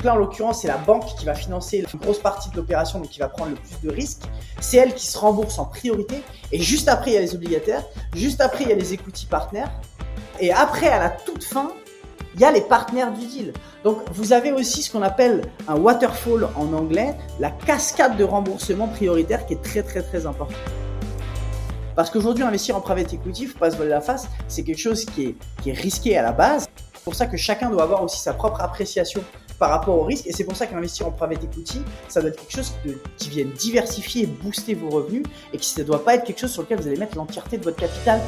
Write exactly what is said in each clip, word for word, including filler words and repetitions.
Donc là, en l'occurrence, c'est la banque qui va financer une grosse partie de l'opération, donc qui va prendre le plus de risques. C'est elle qui se rembourse en priorité. Et juste après, il y a les obligataires. Juste après, il y a les equity partners. Et après, à la toute fin, il y a les partenaires du deal. Donc, vous avez aussi ce qu'on appelle un waterfall en anglais, la cascade de remboursement prioritaire qui est très, très, très importante. Parce qu'aujourd'hui, investir en private equity, il ne faut pas se voler la face, c'est quelque chose qui est, qui est risqué à la base. C'est pour ça que chacun doit avoir aussi sa propre appréciation par rapport au risque. Et c'est pour ça qu'investir en private equity, ça doit être quelque chose de, qui vienne diversifier et booster vos revenus et qui ne doit pas être quelque chose sur lequel vous allez mettre l'entièreté de votre capital.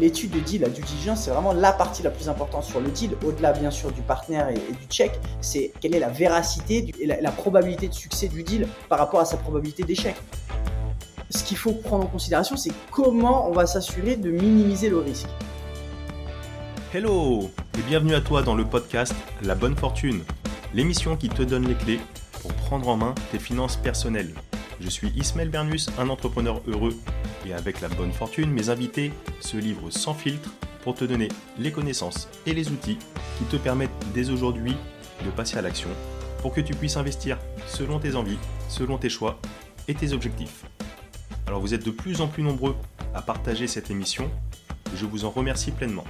L'étude de deal, la due diligence, c'est vraiment la partie la plus importante sur le deal, au-delà bien sûr du partenaire et, et du check, c'est quelle est la véracité du, et la, la probabilité de succès du deal par rapport à sa probabilité d'échec. Ce qu'il faut prendre en considération, c'est comment on va s'assurer de minimiser le risque. Hello et bienvenue à toi dans le podcast La Bonne Fortune, l'émission qui te donne les clés pour prendre en main tes finances personnelles. Je suis Ismaël Bernus, un entrepreneur heureux, et avec La Bonne Fortune, mes invités se livrent sans filtre pour te donner les connaissances et les outils qui te permettent dès aujourd'hui de passer à l'action pour que tu puisses investir selon tes envies, selon tes choix et tes objectifs. Alors vous êtes de plus en plus nombreux à partager cette émission, je vous en remercie pleinement.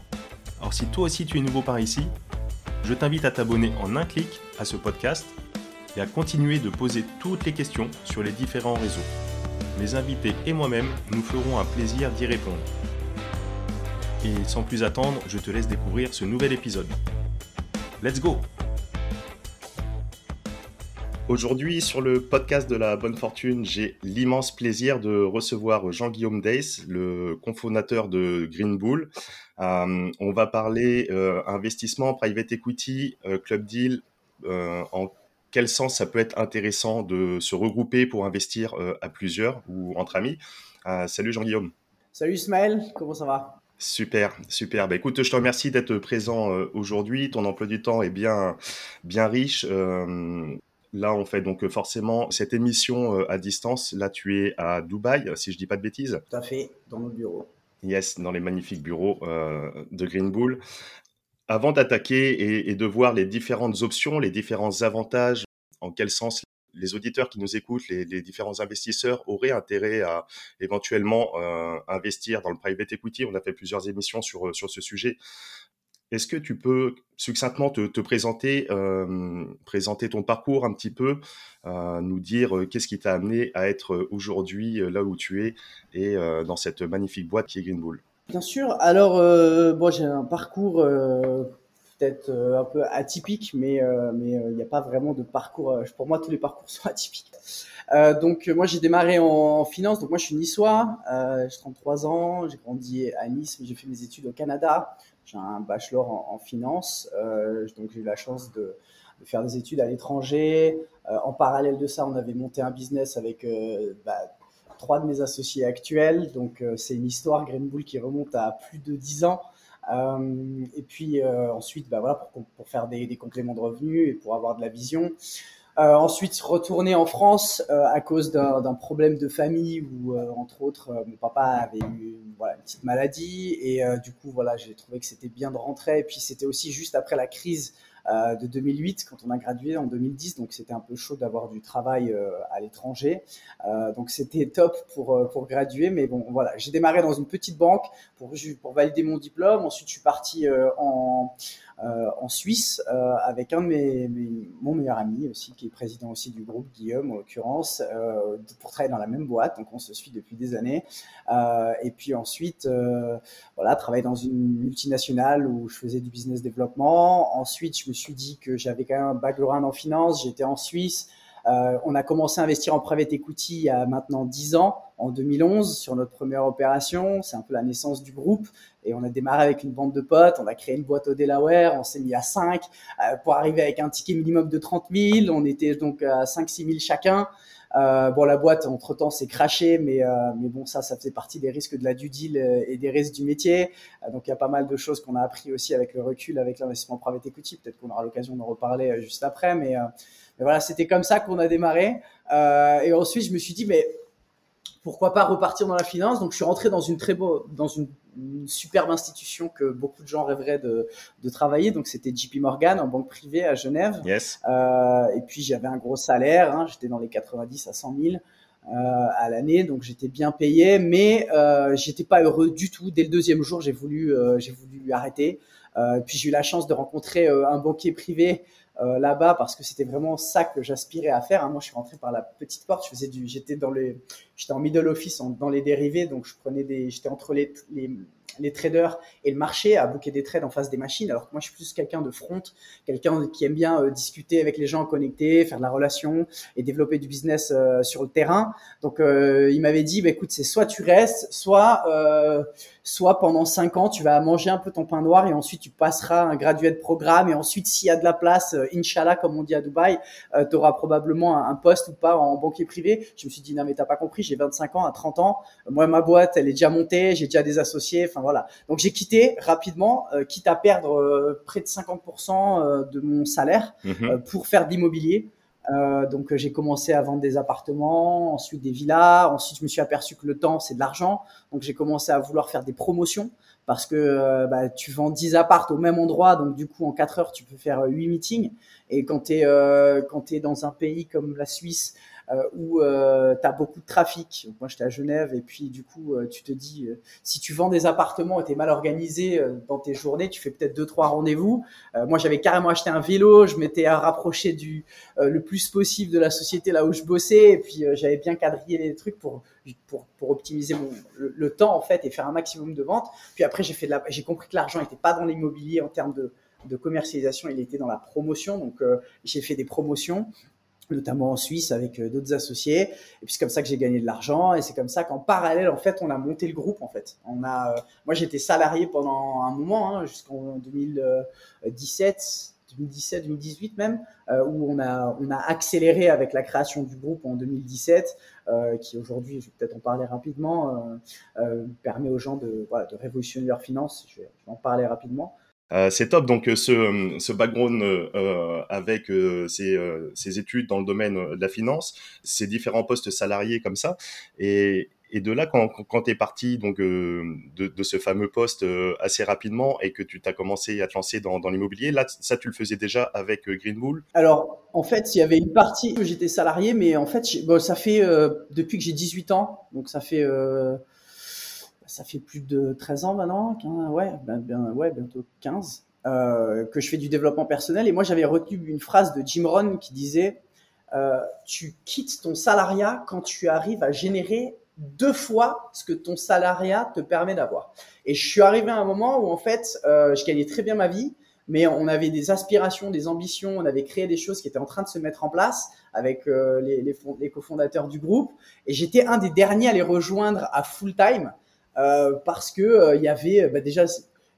Alors si toi aussi tu es nouveau par ici, je t'invite à t'abonner en un clic à ce podcast et à continuer de poser toutes les questions sur les différents réseaux. Mes invités et moi-même nous ferons un plaisir d'y répondre. Et sans plus attendre, je te laisse découvrir ce nouvel épisode. Let's go! Aujourd'hui, sur le podcast de La Bonne Fortune, j'ai l'immense plaisir de recevoir Jean-Guillaume Deys, le cofondateur de Green Bull. Euh, on va parler euh, investissement, private equity, euh, club deal, euh, en quel sens ça peut être intéressant de se regrouper pour investir euh, à plusieurs ou entre amis. Euh, salut Jean-Guillaume. Salut Ismaël, comment ça va ? Super, super. Bah, écoute, je te remercie d'être présent euh, aujourd'hui. Ton emploi du temps est bien, bien riche. Euh, Là, on fait donc forcément cette émission à distance. Là, tu es à Dubaï, si je ne dis pas de bêtises. Tout à fait, dans nos bureaux. Yes, dans les magnifiques bureaux euh, de Green Bull. Avant d'attaquer et, et de voir les différentes options, les différents avantages, en quel sens les auditeurs qui nous écoutent, les, les différents investisseurs auraient intérêt à éventuellement euh, investir dans le private equity. On a fait plusieurs émissions sur, sur ce sujet. Est-ce que tu peux succinctement te, te présenter, euh, présenter ton parcours un petit peu, euh, nous dire qu'est-ce qui t'a amené à être aujourd'hui là où tu es et euh, dans cette magnifique boîte qui est Green Bull ? Bien sûr. Alors, euh, bon, j'ai un parcours euh, peut-être euh, un peu atypique, mais euh, mais il euh, n'y a pas vraiment de parcours. Euh, pour moi, tous les parcours sont atypiques. Euh, donc, euh, moi, j'ai démarré en, en finance. Donc, moi, je suis niçois. Euh, j'ai trente-trois ans. J'ai grandi à Nice, mais j'ai fait mes études au Canada. J'ai un bachelor en, en finance, euh, donc j'ai eu la chance de, de faire des études à l'étranger. Euh, en parallèle de ça, on avait monté un business avec euh, bah, trois de mes associés actuels. Donc euh, c'est une histoire Green Bull qui remonte à plus de dix ans. Euh, et puis euh, ensuite, bah, voilà, pour, pour faire des, des compléments de revenus et pour avoir de la vision. Euh, ensuite, retourner en France euh, à cause d'un, d'un problème de famille où, euh, entre autres, euh, mon papa avait eu voilà, une petite maladie et euh, du coup, voilà, j'ai trouvé que c'était bien de rentrer. Et puis, c'était aussi juste après la crise euh, de deux mille huit, quand on a gradué en deux mille dix, donc c'était un peu chaud d'avoir du travail euh, à l'étranger. Euh, donc, c'était top pour, euh, pour graduer, mais bon, voilà, j'ai démarré dans une petite banque pour, pour valider mon diplôme. Ensuite, je suis parti euh, en... Euh, en Suisse euh, avec un de mes, mes mon meilleur ami aussi qui est président aussi du groupe Guillaume en l'occurrence euh, pour travailler dans la même boîte, donc on se suit depuis des années euh, et puis ensuite euh, voilà travailler dans une multinationale où je faisais du business développement. Ensuite je me suis dit que j'avais quand même un background en finance, j'étais en Suisse. Euh, on a commencé à investir en private equity il y a maintenant dix ans, en deux mille onze, sur notre première opération. C'est un peu la naissance du groupe et on a démarré avec une bande de potes, on a créé une boîte au Delaware, on s'est mis à cinq euh, pour arriver avec un ticket minimum de trente mille, on était donc à cinq à six mille chacun. Euh, bon, la boîte, entre-temps, s'est crashée, mais, euh, mais bon, ça, ça faisait partie des risques de la due deal et des risques du métier. Euh, donc, il y a pas mal de choses qu'on a appris aussi avec le recul, avec l'investissement private equity. Peut-être qu'on aura l'occasion d'en reparler juste après, mais, euh, mais voilà, c'était comme ça qu'on a démarré. Euh, et ensuite, je me suis dit, mais pourquoi pas repartir dans la finance. Donc, je suis rentré dans une très beau, dans une, une superbe institution que beaucoup de gens rêveraient de, de travailler. Donc, c'était J P Morgan en banque privée à Genève. Yes. Euh, et puis, j'avais un gros salaire. Hein, j'étais dans les quatre-vingt-dix à cent mille euh, à l'année. Donc, j'étais bien payé, mais euh, j'étais pas heureux du tout. Dès le deuxième jour, j'ai voulu, euh, j'ai voulu arrêter. Euh, puis, j'ai eu la chance de rencontrer euh, un banquier privé Euh, là-bas, parce que c'était vraiment ça que j'aspirais à faire, hein. Moi, je suis rentré par la petite porte. Je faisais du, j'étais dans les, j'étais en middle office, en, dans les dérivés, donc je prenais des, j'étais entre les, les, les traders et le marché à booker des trades en face des machines. Alors que moi, je suis plus quelqu'un de front, quelqu'un qui aime bien euh, discuter avec les gens, connecter, faire de la relation et développer du business euh, sur le terrain. Donc, euh, il m'avait dit, bah, écoute, c'est soit tu restes, soit, euh, soit pendant cinq ans, tu vas manger un peu ton pain noir et ensuite tu passeras un gradué de programme et ensuite, s'il y a de la place, euh, Inch'Allah, comme on dit à Dubaï, euh, tu auras probablement un, un poste ou pas en banquier privé. Je me suis dit, non, mais t'as pas compris, j'ai vingt-cinq ans, à trente ans, euh, moi, ma boîte, elle est déjà montée, j'ai déjà des associés, enfin voilà. Donc, j'ai quitté rapidement, euh, quitte à perdre euh, près de cinquante pour cent euh, de mon salaire mm-hmm. euh, pour faire de l'immobilier. Euh, donc, euh, j'ai commencé à vendre des appartements, ensuite des villas, ensuite, je me suis aperçu que le temps, c'est de l'argent. Donc, j'ai commencé à vouloir faire des promotions. Parce que euh, bah, tu vends dix apparts au même endroit, donc du coup en quatre heures tu peux faire huit meetings. Et quand tu es euh, quand tu es dans un pays comme la Suisse euh, où euh, tu as beaucoup de trafic, donc moi j'étais à Genève, et puis du coup euh, tu te dis euh, si tu vends des appartements et tu es mal organisé euh, dans tes journées, tu fais peut-être deux trois rendez-vous. Euh, moi j'avais carrément acheté un vélo, je m'étais rapproché du euh, le plus possible de la société là où je bossais, et puis euh, j'avais bien quadrillé les trucs pour pour pour optimiser mon, le, le temps en fait et faire un maximum de ventes. Puis après j'ai fait de la, j'ai compris que l'argent n'était pas dans l'immobilier en termes de, de commercialisation, il était dans la promotion. Donc euh, j'ai fait des promotions, notamment en Suisse avec euh, d'autres associés. Et puis c'est comme ça que j'ai gagné de l'argent. Et c'est comme ça qu'en parallèle, en fait, on a monté le groupe. En fait, on a, euh, moi j'étais salarié pendant un moment hein, jusqu'en deux mille dix-sept. deux mille dix-sept, deux mille dix-huit même, euh, où on a, on a accéléré avec la création du groupe en deux mille dix-sept, euh, qui aujourd'hui, je vais peut-être en parler rapidement, euh, euh, permet aux gens de, voilà, de révolutionner leurs finances. Je vais, je vais en parler rapidement. Euh, c'est top, donc ce, ce background euh, avec euh, ses, euh, ses études dans le domaine de la finance, ces différents postes salariés comme ça, et... Et de là, quand, quand tu es parti donc, euh, de, de ce fameux poste euh, assez rapidement et que tu as commencé à te lancer dans, dans l'immobilier, là, ça, tu le faisais déjà avec euh, Green Bull ? Alors, en fait, il y avait une partie où j'étais salarié, mais en fait, bon, ça fait euh, depuis que j'ai dix-huit ans, donc ça fait, euh, ça fait plus de treize ans maintenant, quinze, ouais, ben, ben, ouais, bientôt quinze, euh, que je fais du développement personnel. Et moi, j'avais retenu une phrase de Jim Rohn qui disait euh, « Tu quittes ton salariat quand tu arrives à générer… » deux fois ce que ton salariat te permet d'avoir. Et je suis arrivé à un moment où, en fait, euh, je gagnais très bien ma vie, mais on avait des aspirations, des ambitions, on avait créé des choses qui étaient en train de se mettre en place avec euh, les, les, fond- les cofondateurs du groupe. Et j'étais un des derniers à les rejoindre à full time euh, parce que euh, y avait bah, déjà…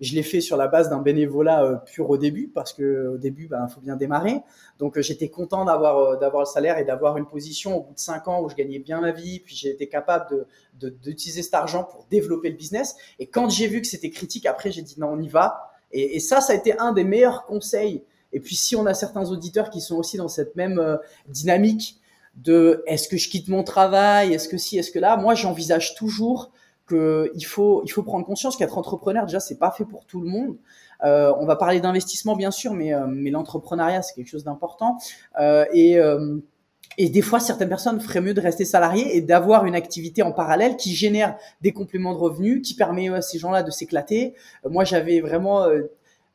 Je l'ai fait sur la base d'un bénévolat euh, pur au début, parce que au début, ben, faut bien démarrer. Donc, euh, j'étais content d'avoir euh, d'avoir le salaire et d'avoir une position au bout de cinq ans où je gagnais bien ma vie. Puis, j'ai été capable de, de d'utiliser cet argent pour développer le business. Et quand j'ai vu que c'était critique, après, j'ai dit non, on y va. Et, et ça, ça a été un des meilleurs conseils. Et puis, si on a certains auditeurs qui sont aussi dans cette même euh, dynamique de est-ce que je quitte mon travail, est-ce que si, est-ce que là, moi, j'envisage toujours. Que il faut il faut prendre conscience qu'être entrepreneur déjà c'est pas fait pour tout le monde. Euh, on va parler d'investissement bien sûr, mais euh, mais l'entrepreneuriat c'est quelque chose d'important euh, et euh, et des fois certaines personnes feraient mieux de rester salariées et d'avoir une activité en parallèle qui génère des compléments de revenus, qui permet à ces gens-là de s'éclater. Euh, moi j'avais vraiment euh,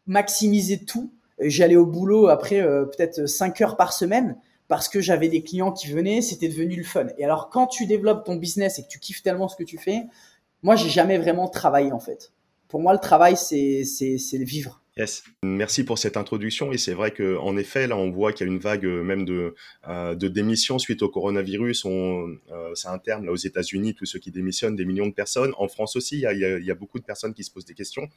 maximisé tout. J'allais au boulot après euh, peut-être cinq heures par semaine. Parce que j'avais des clients qui venaient, c'était devenu le fun. Et alors, quand tu développes ton business et que tu kiffes tellement ce que tu fais, moi, j'ai jamais vraiment travaillé, en fait. Pour moi, le travail, c'est, c'est, c'est le vivre. Yes. Merci pour cette introduction. Et c'est vrai qu'en effet, là, on voit qu'il y a une vague même de, euh, de démissions suite au coronavirus. On, euh, c'est un terme, là, aux États-Unis, tous ceux qui démissionnent, des millions de personnes. En France aussi, il y a, il y a, il y a beaucoup de personnes qui se posent des questions,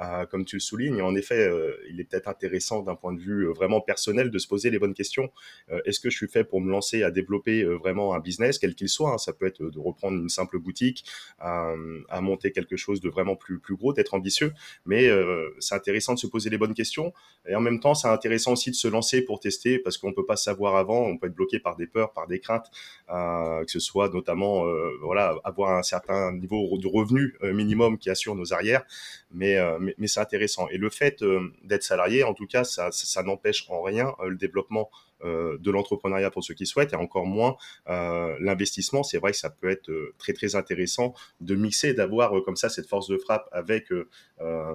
euh, comme tu le soulignes. Et en effet, euh, il est peut-être intéressant d'un point de vue vraiment personnel de se poser les bonnes questions. Euh, est-ce que je suis fait pour me lancer à développer euh, vraiment un business, quel qu'il soit, hein, ça peut être de reprendre une simple boutique, à, à monter quelque chose de vraiment plus, plus gros, d'être ambitieux. Mais euh, c'est intéressant de se poser les bonnes questions. Et en même temps, c'est intéressant aussi de se lancer pour tester, parce qu'on ne peut pas savoir avant, on peut être bloqué par des peurs, par des craintes, euh, que ce soit notamment euh, voilà, avoir un certain niveau de revenu euh, minimum qui assure nos arrières, mais, euh, mais, mais c'est intéressant. Et le fait euh, d'être salarié, en tout cas, ça, ça, ça n'empêche en rien euh, le développement de l'entrepreneuriat pour ceux qui souhaitent, et encore moins euh, l'investissement. C'est vrai que ça peut être euh, très très intéressant de mixer, d'avoir euh, comme ça cette force de frappe avec euh, euh,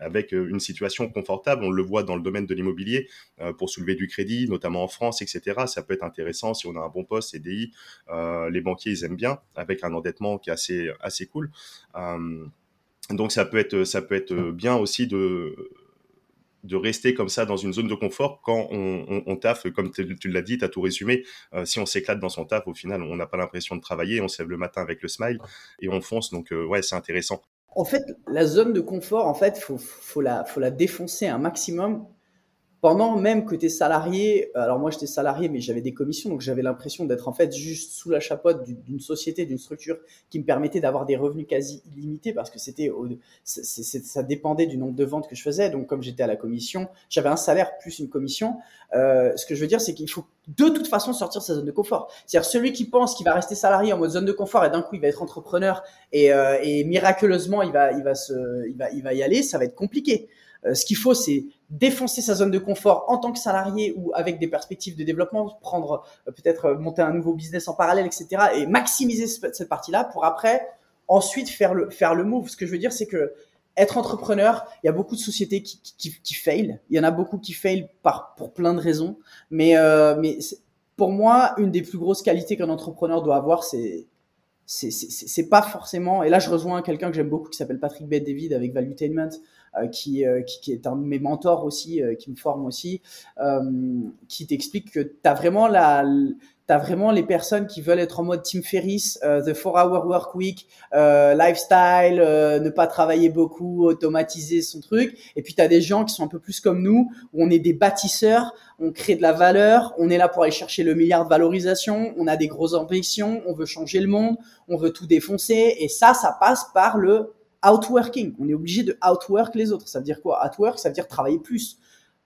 avec une situation confortable. On le voit dans le domaine de l'immobilier euh, pour soulever du crédit, notamment en France, et cetera. Ça peut être intéressant si on a un bon poste, C D I. Euh, les banquiers, ils aiment bien, avec un endettement qui est assez assez cool. Euh, donc ça peut être ça peut être bien aussi de de rester comme ça dans une zone de confort quand on, on, on taffe, comme tu l'as dit, tu as tout résumé. Euh, si on s'éclate dans son taf, au final, on n'a pas l'impression de travailler, on se lève le matin avec le smile et on fonce. Donc, euh, ouais, c'est intéressant. En fait, la zone de confort, en fait, faut, faut la, faut la défoncer un maximum pendant même que tu es salarié. Alors moi, j'étais salarié, mais j'avais des commissions, donc j'avais l'impression d'être en fait juste sous la chapeaute d'une société, d'une structure qui me permettait d'avoir des revenus quasi illimités, parce que c'était, ça dépendait du nombre de ventes que je faisais. Donc comme j'étais à la commission, j'avais un salaire plus une commission. Euh, ce que je veux dire, c'est qu'il faut de toute façon sortir de sa zone de confort. C'est-à-dire celui qui pense qu'il va rester salarié en mode zone de confort et d'un coup il va être entrepreneur et, euh, et miraculeusement il va, il va se, il va, il va y aller, ça va être compliqué. Euh, ce qu'il faut, c'est défoncer sa zone de confort en tant que salarié ou avec des perspectives de développement, prendre euh, peut-être euh, monter un nouveau business en parallèle, et cetera. Et maximiser ce, cette partie-là pour après, ensuite faire le faire le move. Ce que je veux dire, c'est que être entrepreneur, il y a beaucoup de sociétés qui qui, qui, qui fail. Il y en a beaucoup qui fail par pour plein de raisons. Mais euh, mais pour moi, une des plus grosses qualités qu'un entrepreneur doit avoir, c'est C'est, c'est, c'est pas forcément, et là je rejoins quelqu'un que j'aime beaucoup qui s'appelle Patrick Bet-David avec Valuetainment, euh, qui, euh, qui, qui est un de mes mentors aussi, euh, qui me forme aussi, euh, qui t'explique que t'as vraiment la, t'as vraiment les personnes qui veulent être en mode Tim Ferriss, euh, the four-hour work week, euh, lifestyle, euh, ne pas travailler beaucoup, automatiser son truc. Et puis t'as des gens qui sont un peu plus comme nous, où on est des bâtisseurs, on crée de la valeur, on est là pour aller chercher le milliard de valorisation, on a des grosses ambitions, on veut changer le monde, on veut tout défoncer. Et ça, ça passe par le outworking. On est obligé de outwork les autres. Ça veut dire quoi? Outwork, ça veut dire travailler plus.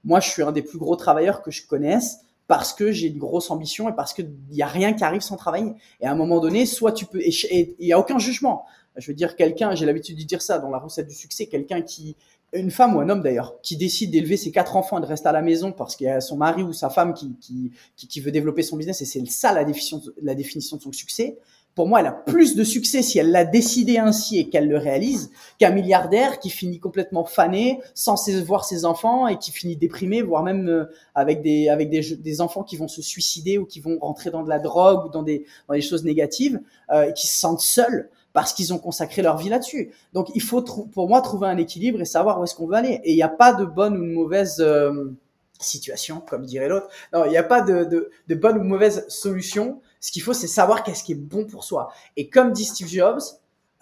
Moi, je suis un des plus gros travailleurs que je connaisse, parce que j'ai une grosse ambition et parce que il y a rien qui arrive sans travailler. Et à un moment donné, soit tu peux, et il y a aucun jugement. Je veux dire, quelqu'un, j'ai l'habitude de dire ça dans la recette du succès, quelqu'un qui, une femme ou un homme d'ailleurs, qui décide d'élever ses quatre enfants et de rester à la maison parce qu'il y a son mari ou sa femme qui, qui, qui, qui veut développer son business, et c'est ça la définition, la définition de son succès. Pour moi, elle a plus de succès si elle l'a décidé ainsi et qu'elle le réalise qu'un milliardaire qui finit complètement fané, sans voir ses enfants et qui finit déprimé, voire même avec des avec des, des enfants qui vont se suicider ou qui vont rentrer dans de la drogue ou dans des dans des choses négatives, euh, et qui se sentent seuls parce qu'ils ont consacré leur vie là-dessus. Donc, il faut trou- pour moi trouver un équilibre et savoir où est-ce qu'on veut aller. Et il n'y a pas de bonne ou de mauvaise euh, situation, comme dirait l'autre. Non, il n'y a pas de, de de bonne ou de mauvaise solution. Ce qu'il faut, c'est savoir qu'est-ce qui est bon pour soi. Et comme dit Steve Jobs,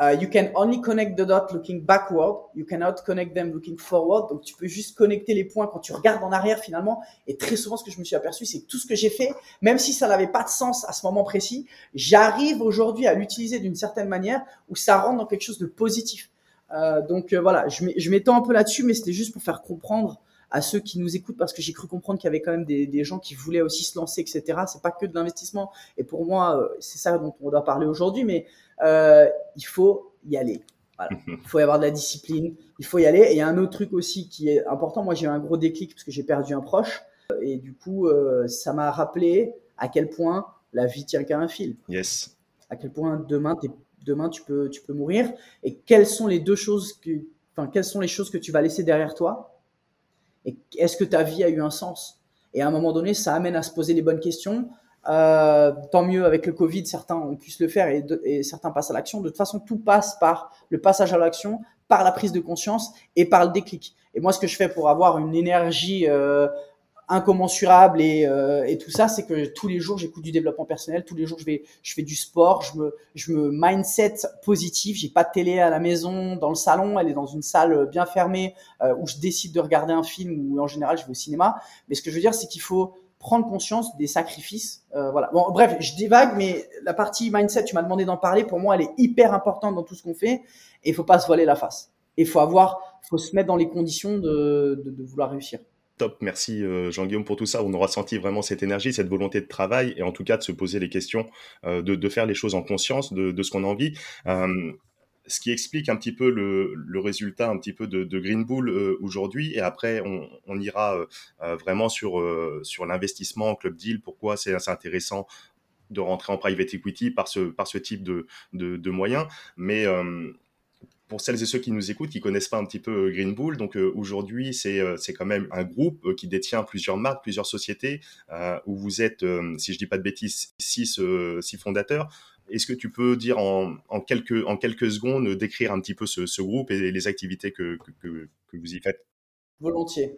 uh, you can only connect the dots looking backward, you cannot connect them looking forward. Donc, tu peux juste connecter les points quand tu regardes en arrière finalement. Et très souvent, ce que je me suis aperçu, c'est que tout ce que j'ai fait, même si ça n'avait pas de sens à ce moment précis, j'arrive aujourd'hui à l'utiliser d'une certaine manière où ça rentre dans quelque chose de positif. Euh, donc, euh, voilà, je m'étends un peu là-dessus, mais c'était juste pour faire comprendre à ceux qui nous écoutent, parce que j'ai cru comprendre qu'il y avait quand même des, des gens qui voulaient aussi se lancer, et cetera. C'est pas que de l'investissement. Et pour moi, c'est ça dont on doit parler aujourd'hui, mais euh, il faut y aller. Voilà. Il faut y avoir de la discipline. Il faut y aller. Et il y a un autre truc aussi qui est important. Moi, j'ai eu un gros déclic parce que j'ai perdu un proche. Et du coup, euh, ça m'a rappelé à quel point la vie tient qu'à un fil. Yes. À quel point demain, t'es, demain tu peux, tu peux mourir. Et quelles sont les deux choses que, enfin, quelles sont les choses que tu vas laisser derrière toi? Et est-ce que ta vie a eu un sens? Et à un moment donné, ça amène à se poser les bonnes questions. Euh, tant mieux, avec le Covid, certains ont pu se le faire et, de, et certains passent à l'action. De toute façon, tout passe par le passage à l'action, par la prise de conscience et par le déclic. Et moi, ce que je fais pour avoir une énergie euh, incommensurable et, euh, et tout ça, c'est que tous les jours, j'écoute du développement personnel. Tous les jours, je, vais, je fais du sport. Je me, je me mindset positif. J'ai pas de télé à la maison, dans le salon. Elle est dans une salle bien fermée euh, où je décide de regarder un film ou en général, je vais au cinéma. Mais ce que je veux dire, c'est qu'il faut prendre conscience des sacrifices. Euh, voilà. Bon, bref, je divague, mais la partie mindset, tu m'as demandé d'en parler. Pour moi, elle est hyper importante dans tout ce qu'on fait et il faut pas se voiler la face. Et il faut avoir, faut se mettre dans les conditions de, de, de vouloir réussir. Top, merci Jean-Guillaume pour tout ça. On aura senti vraiment cette énergie, cette volonté de travail et en tout cas de se poser les questions, de, de faire les choses en conscience de, de ce qu'on a envie. Euh, ce qui explique un petit peu le, le résultat un petit peu de, de Green Bull euh, aujourd'hui. Et après, on, on ira euh, vraiment sur, euh, sur l'investissement en club deal, pourquoi c'est assez intéressant de rentrer en private equity par ce, par ce type de, de, de moyens. Mais... Euh, Pour celles et ceux qui nous écoutent, qui connaissent pas un petit peu Green Bull, donc euh, aujourd'hui c'est euh, c'est quand même un groupe euh, qui détient plusieurs marques, plusieurs sociétés euh, où vous êtes, euh, si je dis pas de bêtises, six euh, six fondateurs. Est-ce que tu peux dire en, en quelques en quelques secondes décrire un petit peu ce, ce groupe et les activités que que, que, que vous y faites? Volontiers.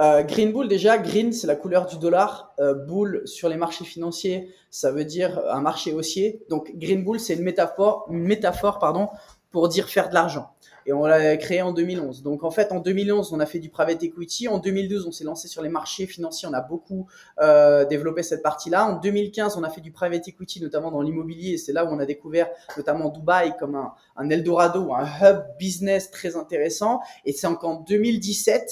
Euh, Green Bull, déjà, green, c'est la couleur du dollar. Euh, bull, sur les marchés financiers, ça veut dire un marché haussier. Donc Green Bull, c'est une métaphore, une métaphore, pardon. pour dire faire de l'argent. Et on l'a créé en deux mille onze. Donc en fait, en deux mille onze, on a fait du private equity. En deux mille douze, on s'est lancé sur les marchés financiers. On a beaucoup euh, développé cette partie-là. En deux mille quinze, on a fait du private equity, notamment dans l'immobilier. Et c'est là où on a découvert notamment Dubaï comme un, un Eldorado, un hub business très intéressant. Et c'est qu'en deux mille dix-sept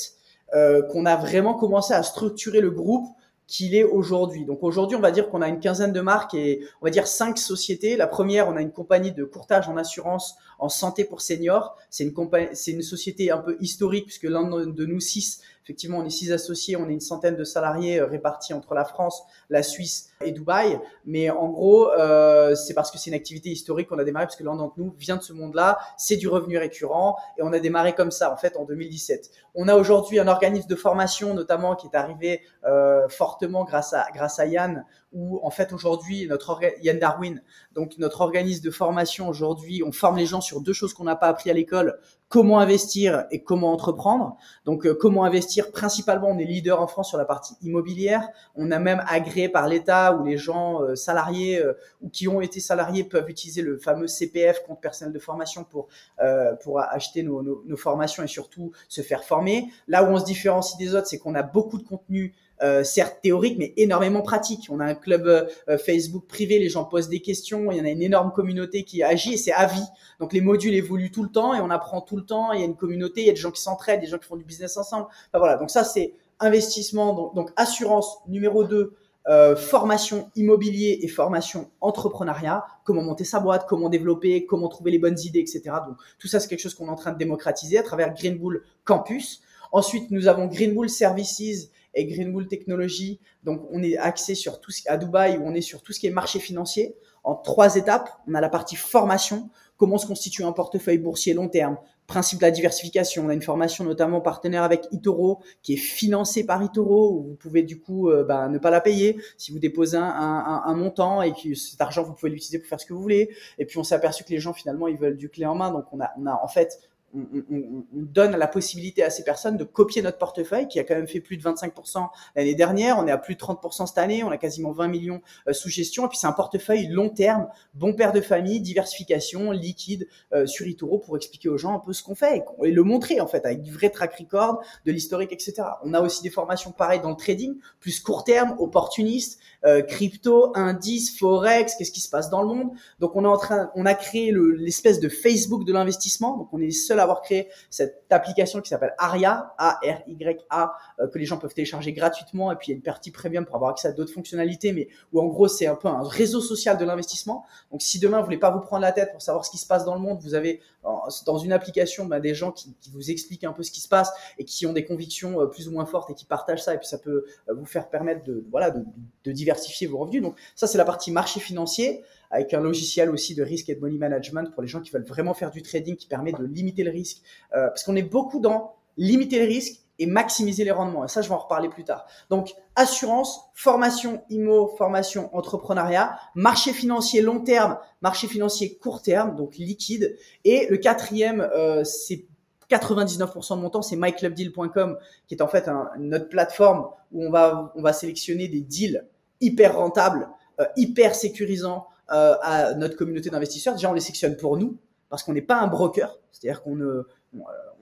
euh, qu'on a vraiment commencé à structurer le groupe qu'il est aujourd'hui. Donc aujourd'hui, on va dire qu'on a une quinzaine de marques et on va dire cinq sociétés. La première, on a une compagnie de courtage en assurance en santé pour seniors. C'est une compagnie, c'est une société un peu historique puisque l'un de nous six, effectivement, on est six associés, on est une centaine de salariés répartis entre la France, la Suisse et Dubaï. Mais en gros, euh, c'est parce que c'est une activité historique qu'on a démarré parce que l'un d'entre nous vient de ce monde-là. C'est du revenu récurrent et on a démarré comme ça en fait en deux mille dix-sept. On a aujourd'hui un organisme de formation notamment qui est arrivé euh, fort grâce à grâce à Yann, où en fait aujourd'hui notre orga- Yann Darwin, donc notre organisme de formation aujourd'hui, on forme les gens sur deux choses qu'on n'a pas appris à l'école: comment investir et comment entreprendre. Donc euh, comment investir, principalement on est leader en France sur la partie immobilière. On a même agréé par l'État où les gens euh, salariés euh, ou qui ont été salariés peuvent utiliser le fameux C P F, compte personnel de formation, pour euh, pour acheter nos, nos nos formations et surtout se faire former. Là où on se différencie des autres, c'est qu'on a beaucoup de contenu Euh, certes théorique, mais énormément pratique. On a un club euh, Facebook privé, les gens posent des questions, il y en a une énorme communauté qui agit et c'est à vie. Donc les modules évoluent tout le temps et on apprend tout le temps. Il y a une communauté, il y a des gens qui s'entraident, des gens qui font du business ensemble. Enfin, voilà, donc ça c'est investissement, donc, donc assurance numéro deux, euh, formation immobilier et formation entrepreneuriat, comment monter sa boîte, comment développer, comment trouver les bonnes idées, et cetera. Donc tout ça c'est quelque chose qu'on est en train de démocratiser à travers Green Bull Campus. Ensuite, nous avons Green Bull Services et Green Bull Technology. Donc, on est axé sur tout ce, à Dubaï, où on est sur tout ce qui est marché financier en trois étapes. On a la partie formation, comment se constituer un portefeuille boursier long terme, principe de la diversification. On a une formation notamment partenaire avec eToro qui est financée par eToro, où vous pouvez du coup euh, bah, ne pas la payer si vous déposez un, un, un montant et que cet argent, vous pouvez l'utiliser pour faire ce que vous voulez. Et puis, on s'est aperçu que les gens, finalement, ils veulent du clé en main. Donc, on a, on a en fait... On, on, on donne la possibilité à ces personnes de copier notre portefeuille qui a quand même fait plus de vingt-cinq pour cent l'année dernière. On est à plus de trente pour cent cette année. On a quasiment vingt millions euh, sous gestion. Et puis, c'est un portefeuille long terme, bon père de famille, diversification, liquide euh, sur eToro pour expliquer aux gens un peu ce qu'on fait et, qu'on, et le montrer en fait avec du vrai track record, de l'historique, et cetera. On a aussi des formations pareilles dans le trading, plus court terme, opportuniste, euh, crypto, indice, forex, qu'est-ce qui se passe dans le monde. Donc, on est en train, on a créé le, l'espèce de Facebook de l'investissement. Donc, on est les seuls avoir créé cette application qui s'appelle ARIA, A R Y A, euh, que les gens peuvent télécharger gratuitement, et puis il y a une partie premium pour avoir accès à d'autres fonctionnalités, mais où en gros c'est un peu un réseau social de l'investissement. Donc si demain vous voulez pas vous prendre la tête pour savoir ce qui se passe dans le monde, vous avez euh, dans une application bah, des gens qui, qui vous expliquent un peu ce qui se passe et qui ont des convictions euh, plus ou moins fortes et qui partagent ça, et puis ça peut euh, vous faire permettre de, voilà, de, de diversifier vos revenus. Donc ça c'est la partie marché financier, avec un logiciel aussi de risque et de money management pour les gens qui veulent vraiment faire du trading, qui permet de limiter le risque. Euh, parce qu'on est beaucoup dans limiter le risque et maximiser les rendements. Et ça, je vais en reparler plus tard. Donc, assurance, formation immo, formation entrepreneuriat, marché financier long terme, marché financier court terme, donc liquide. Et le quatrième, euh, c'est quatre-vingt-dix-neuf pour cent de mon temps, c'est my club deal point com, qui est en fait un, notre plateforme où on va, on va sélectionner des deals hyper rentables, euh, hyper sécurisants, Euh, à notre communauté d'investisseurs. Déjà, on les sectionne pour nous parce qu'on n'est pas un broker, c'est-à-dire qu'on ne,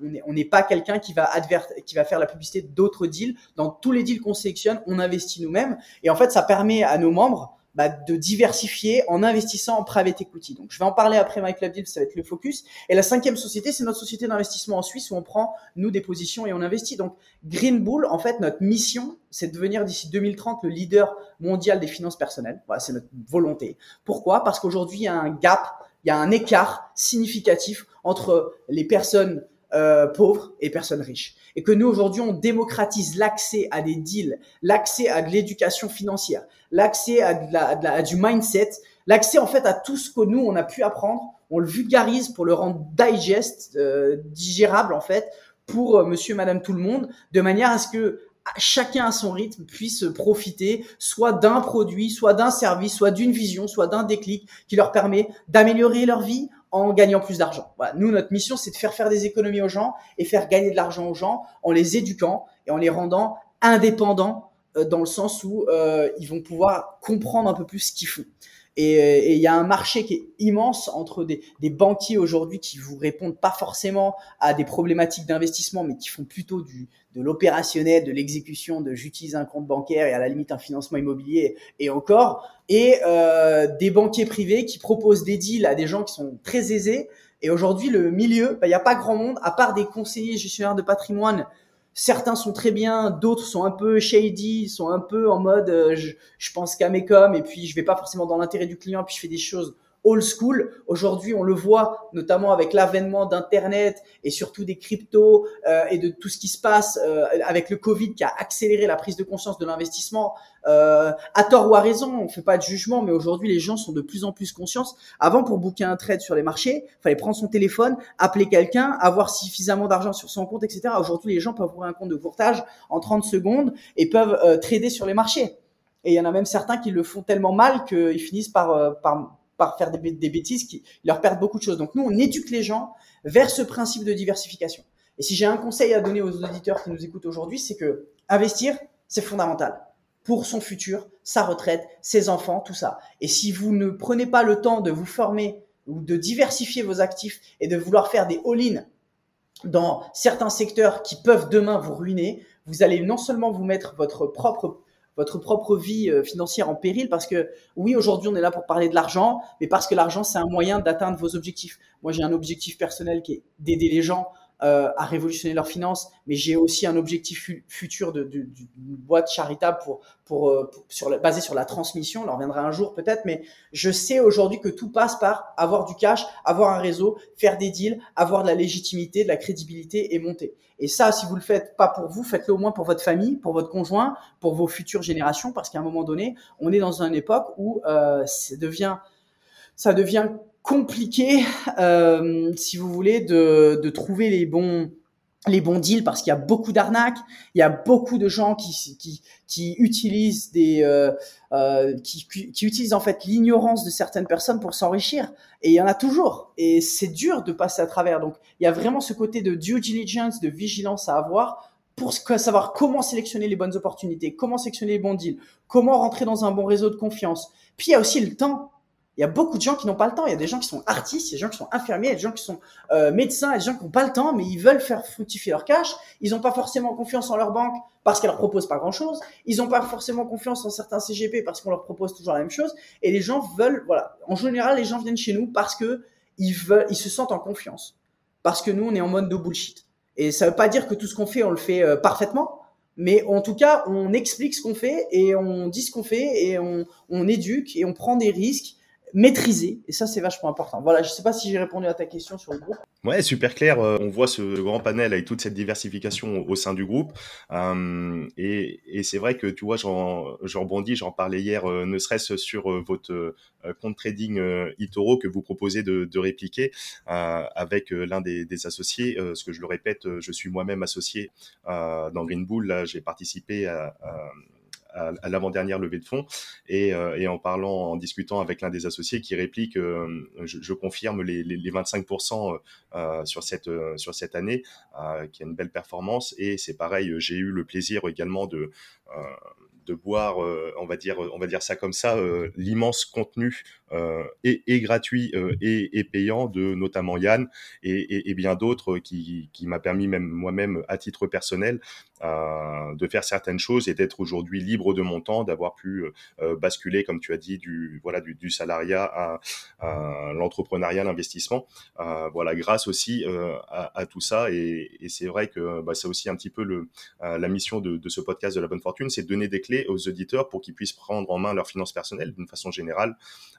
on est, on n'est pas quelqu'un qui va advert, qui va faire la publicité d'autres deals. Dans tous les deals qu'on sélectionne, on investit nous-mêmes, et en fait, ça permet à nos membres bah, de diversifier en investissant en private equity. Donc, je vais en parler après MyClubDeal, ça va être le focus. Et la cinquième société, c'est notre société d'investissement en Suisse où on prend, nous, des positions et on investit. Donc, Green Bull, en fait, notre mission, c'est de devenir d'ici deux mille trente le leader mondial des finances personnelles. Voilà, c'est notre volonté. Pourquoi ? Parce qu'aujourd'hui, il y a un gap, il y a un écart significatif entre les personnes Euh, pauvres et personnes riches. Et que nous, aujourd'hui, on démocratise l'accès à des deals, l'accès à de l'éducation financière, l'accès à, de la, à, de la, à du mindset, l'accès, en fait, à tout ce que nous, on a pu apprendre. On le vulgarise pour le rendre digest, euh, digérable, en fait, pour euh, monsieur, madame, tout le monde, de manière à ce que chacun à son rythme puisse profiter soit d'un produit, soit d'un service, soit d'une vision, soit d'un déclic qui leur permet d'améliorer leur vie en gagnant plus d'argent. Voilà. Nous, notre mission, c'est de faire faire des économies aux gens et faire gagner de l'argent aux gens en les éduquant et en les rendant indépendants euh, dans le sens où euh, ils vont pouvoir comprendre un peu plus ce qu'ils font. Et il y a un marché qui est immense entre des, des banquiers aujourd'hui qui vous répondent pas forcément à des problématiques d'investissement, mais qui font plutôt du, de l'opérationnel, de l'exécution, de j'utilise un compte bancaire et à la limite un financement immobilier et encore, et euh, des banquiers privés qui proposent des deals à des gens qui sont très aisés. Et aujourd'hui, le milieu, il n'y a pas grand monde, à part des conseillers gestionnaires de patrimoine. Certains sont très bien, d'autres sont un peu shady, sont un peu en mode euh, je, je pense qu'à mes coms et puis je vais pas forcément dans l'intérêt du client, puis je fais des choses old school. Aujourd'hui, on le voit notamment avec l'avènement d'Internet et surtout des cryptos euh, et de tout ce qui se passe euh, avec le Covid qui a accéléré la prise de conscience de l'investissement. Euh, à tort ou à raison, on fait pas de jugement, mais aujourd'hui, les gens sont de plus en plus conscients. Avant, pour booker un trade sur les marchés, il fallait prendre son téléphone, appeler quelqu'un, avoir suffisamment d'argent sur son compte, et cetera. Aujourd'hui, les gens peuvent ouvrir un compte de courtage en trente secondes et peuvent euh, trader sur les marchés. Et il y en a même certains qui le font tellement mal qu'ils finissent par... Euh, par par faire des, des bêtises qui leur perdent beaucoup de choses. Donc nous, on éduque les gens vers ce principe de diversification. Et si j'ai un conseil à donner aux auditeurs qui nous écoutent aujourd'hui, c'est que investir, c'est fondamental pour son futur, sa retraite, ses enfants, tout ça. Et si vous ne prenez pas le temps de vous former ou de diversifier vos actifs et de vouloir faire des all-in dans certains secteurs qui peuvent demain vous ruiner, vous allez non seulement vous mettre votre propre votre propre vie financière en péril parce que oui, aujourd'hui, on est là pour parler de l'argent, mais parce que l'argent, c'est un moyen d'atteindre vos objectifs. Moi, j'ai un objectif personnel qui est d'aider les gens euh, à révolutionner leurs finances, mais j'ai aussi un objectif fu- futur de, de, de, d'une boîte charitable pour, pour, euh, pour, sur la, basée sur la transmission. On en reviendra un jour peut-être, mais je sais aujourd'hui que tout passe par avoir du cash, avoir un réseau, faire des deals, avoir de la légitimité, de la crédibilité et monter. Et ça, si vous le faites pas pour vous, faites-le au moins pour votre famille, pour votre conjoint, pour vos futures générations, parce qu'à un moment donné, on est dans une époque où euh, ça devient, ça devient compliqué, euh, si vous voulez, de, de trouver les bons, les bons deals, parce qu'il y a beaucoup d'arnaques, il y a beaucoup de gens qui, qui, qui utilisent des, euh, euh, qui, qui, qui utilisent en fait l'ignorance de certaines personnes pour s'enrichir. Et il y en a toujours. Et c'est dur de passer à travers. Donc, il y a vraiment ce côté de due diligence, de vigilance à avoir pour savoir comment sélectionner les bonnes opportunités, comment sélectionner les bons deals, comment rentrer dans un bon réseau de confiance. Puis, il y a aussi le temps. Il y a beaucoup de gens qui n'ont pas le temps. Il y a des gens qui sont artistes, il y a des gens qui sont infirmiers, il y a des gens qui sont euh, médecins, il y a des gens qui n'ont pas le temps, mais ils veulent faire fructifier leur cash. Ils n'ont pas forcément confiance en leur banque parce qu'elle leur propose pas grand-chose. Ils n'ont pas forcément confiance en certains C G P parce qu'on leur propose toujours la même chose. Et les gens veulent, voilà. En général, les gens viennent chez nous parce que ils veulent, ils se sentent en confiance. Parce que nous, on est en mode no bullshit. Et ça veut pas dire que tout ce qu'on fait, on le fait euh, parfaitement. Mais en tout cas, on explique ce qu'on fait et on dit ce qu'on fait et on, on éduque et on prend des risques maîtriser, et ça c'est vachement important. Voilà, je sais pas si j'ai répondu à ta question sur le groupe. Ouais, super clair. On voit ce grand panel avec toute cette diversification au sein du groupe. Euh, et, et c'est vrai que tu vois, j'en, j'en rebondis, j'en parlais hier, euh, ne serait-ce sur euh, votre euh, compte trading euh, eToro que vous proposez de, de répliquer euh, avec euh, l'un des, des associés. Euh, ce que je le répète, euh, je suis moi-même associé euh, dans Green Bull. Là, j'ai participé à, à à l'avant-dernière levée de fonds et, euh, et en parlant, en discutant avec l'un des associés qui réplique, euh, je, je confirme les, les, les vingt-cinq pour cent euh, sur, cette, euh, sur cette année, euh, qui a une belle performance. Et c'est pareil, j'ai eu le plaisir également de... Euh, de boire, euh, on va dire, on va dire ça comme ça, euh, l'immense contenu euh, et, et gratuits euh, et, et payants de notamment Yann et, et, et bien d'autres qui, qui m'a permis même moi-même à titre personnel euh, de faire certaines choses et d'être aujourd'hui libre de mon temps, d'avoir pu euh, basculer, comme tu as dit, du, voilà, du, du salariat à, à l'entrepreneuriat, l'investissement. Euh, voilà, grâce aussi euh, à, à tout ça et, et c'est vrai que bah, c'est aussi un petit peu le, euh, la mission de, de ce podcast de la bonne fortune, c'est de donner des clés aux auditeurs pour qu'ils puissent prendre en main leurs finances personnelles d'une façon générale,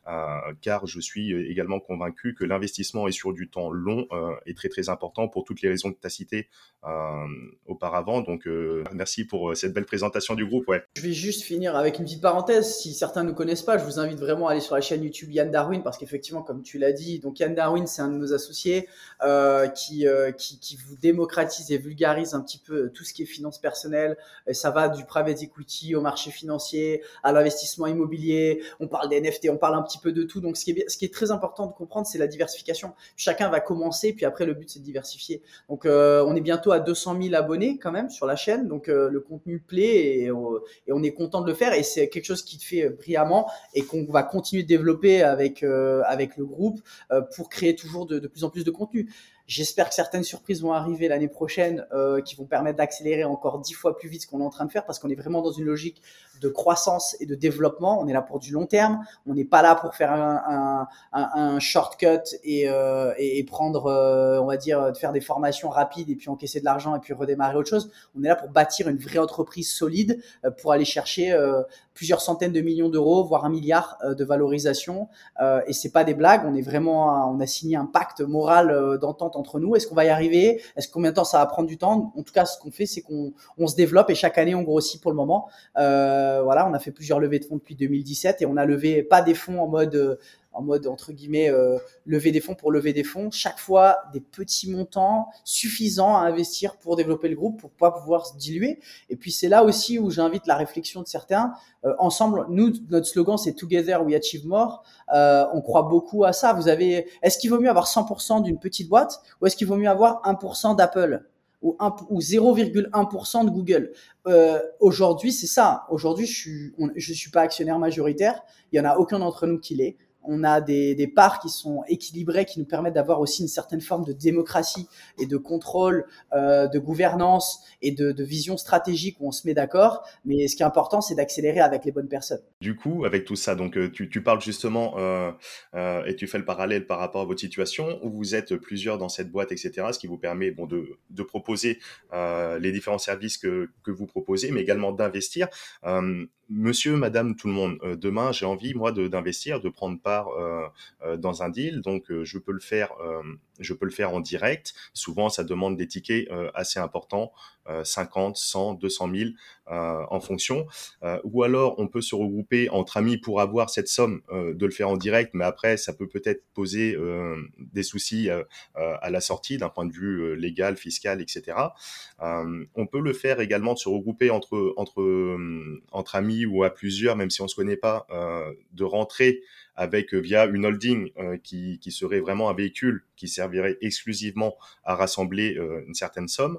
euh, car je suis également convaincu que l'investissement est sur du temps long euh, est très très important pour toutes les raisons que tu as citées euh, auparavant. Donc euh, merci pour cette belle présentation du groupe. Ouais. Je vais juste finir avec une petite parenthèse. Si certains ne nous connaissent pas, je vous invite vraiment à aller sur la chaîne YouTube Yann Darwin parce qu'effectivement, comme tu l'as dit, donc Yann Darwin, c'est un de nos associés euh, qui, euh, qui, qui vous démocratise et vulgarise un petit peu tout ce qui est finance personnelle. Et ça va du private equity au marché financier, à l'investissement immobilier. On parle des N F T, on parle un petit peu de tout. Donc, ce qui est, ce qui est très important de comprendre, c'est la diversification. Chacun va commencer, puis après, le but, c'est de diversifier. Donc, euh, on est bientôt à deux cent mille abonnés quand même sur la chaîne. Donc, euh, le contenu plaît et, euh, et on est content de le faire. Et c'est quelque chose qui te fait brillamment et qu'on va continuer de développer avec, euh, avec le groupe euh, pour créer toujours de, de plus en plus de contenu. J'espère que certaines surprises vont arriver l'année prochaine euh, qui vont permettre d'accélérer encore dix fois plus vite ce qu'on est en train de faire parce qu'on est vraiment dans une logique de croissance et de développement. On est là pour du long terme. On n'est pas là pour faire un, un, un, un shortcut et, euh, et, et prendre, euh, on va dire, de faire des formations rapides et puis encaisser de l'argent et puis redémarrer autre chose. On est là pour bâtir une vraie entreprise solide euh, pour aller chercher euh, plusieurs centaines de millions d'euros, voire un milliard euh, de valorisation. Euh, et c'est pas des blagues. On est vraiment, on a signé un pacte moral euh, d'entente entre nous. Est-ce qu'on va y arriver? Est-ce combien de temps ça va prendre du temps? En tout cas, ce qu'on fait, c'est qu'on on se développe et chaque année, on grossit pour le moment. Euh, voilà, on a fait plusieurs levées de fonds depuis deux mille dix-sept et on a levé pas des fonds en mode... Euh, en mode, entre guillemets, euh, lever des fonds pour lever des fonds. Chaque fois, des petits montants suffisants à investir pour développer le groupe, pour pas pouvoir se diluer. Et puis, c'est là aussi où j'invite la réflexion de certains. Euh, ensemble, nous, notre slogan, c'est « Together we achieve more euh, ». On croit beaucoup à ça. Vous avez, est-ce qu'il vaut mieux avoir cent pour cent d'une petite boîte ou est-ce qu'il vaut mieux avoir un pour cent d'Apple ? Ou, ou zéro virgule un pour cent de Google. Euh, aujourd'hui, c'est ça. Aujourd'hui, je suis, on, je suis pas actionnaire majoritaire. Il y en a aucun d'entre nous qui l'est. On a des, des parts qui sont équilibrées, qui nous permettent d'avoir aussi une certaine forme de démocratie et de contrôle, euh, de gouvernance et de, de vision stratégique où on se met d'accord. Mais ce qui est important, c'est d'accélérer avec les bonnes personnes. Du coup, avec tout ça, donc tu, tu parles justement euh, euh, et tu fais le parallèle par rapport à votre situation où vous êtes plusieurs dans cette boîte, et cetera. Ce qui vous permet bon, de, de proposer euh, les différents services que, que vous proposez, mais également d'investir. Euh, Monsieur, Madame, tout le monde, euh, demain, j'ai envie, moi, de, d'investir, de prendre part euh, euh, dans un deal. Donc, euh, je peux le faire, euh, je peux le faire en direct. Souvent, ça demande des tickets euh, assez importants, euh, cinquante, cent, deux cent mille euh, en fonction. Euh, ou alors, on peut se regrouper entre amis pour avoir cette somme, euh, de le faire en direct. Mais après, ça peut peut-être poser euh, des soucis euh, euh, à la sortie d'un point de vue euh, légal, fiscal, et cetera. Euh, on peut le faire également de se regrouper entre, entre, euh, entre amis ou à plusieurs, même si on ne se connaît pas, euh, de rentrer avec via une holding euh, qui, qui serait vraiment un véhicule qui servirait exclusivement à rassembler euh, une certaine somme,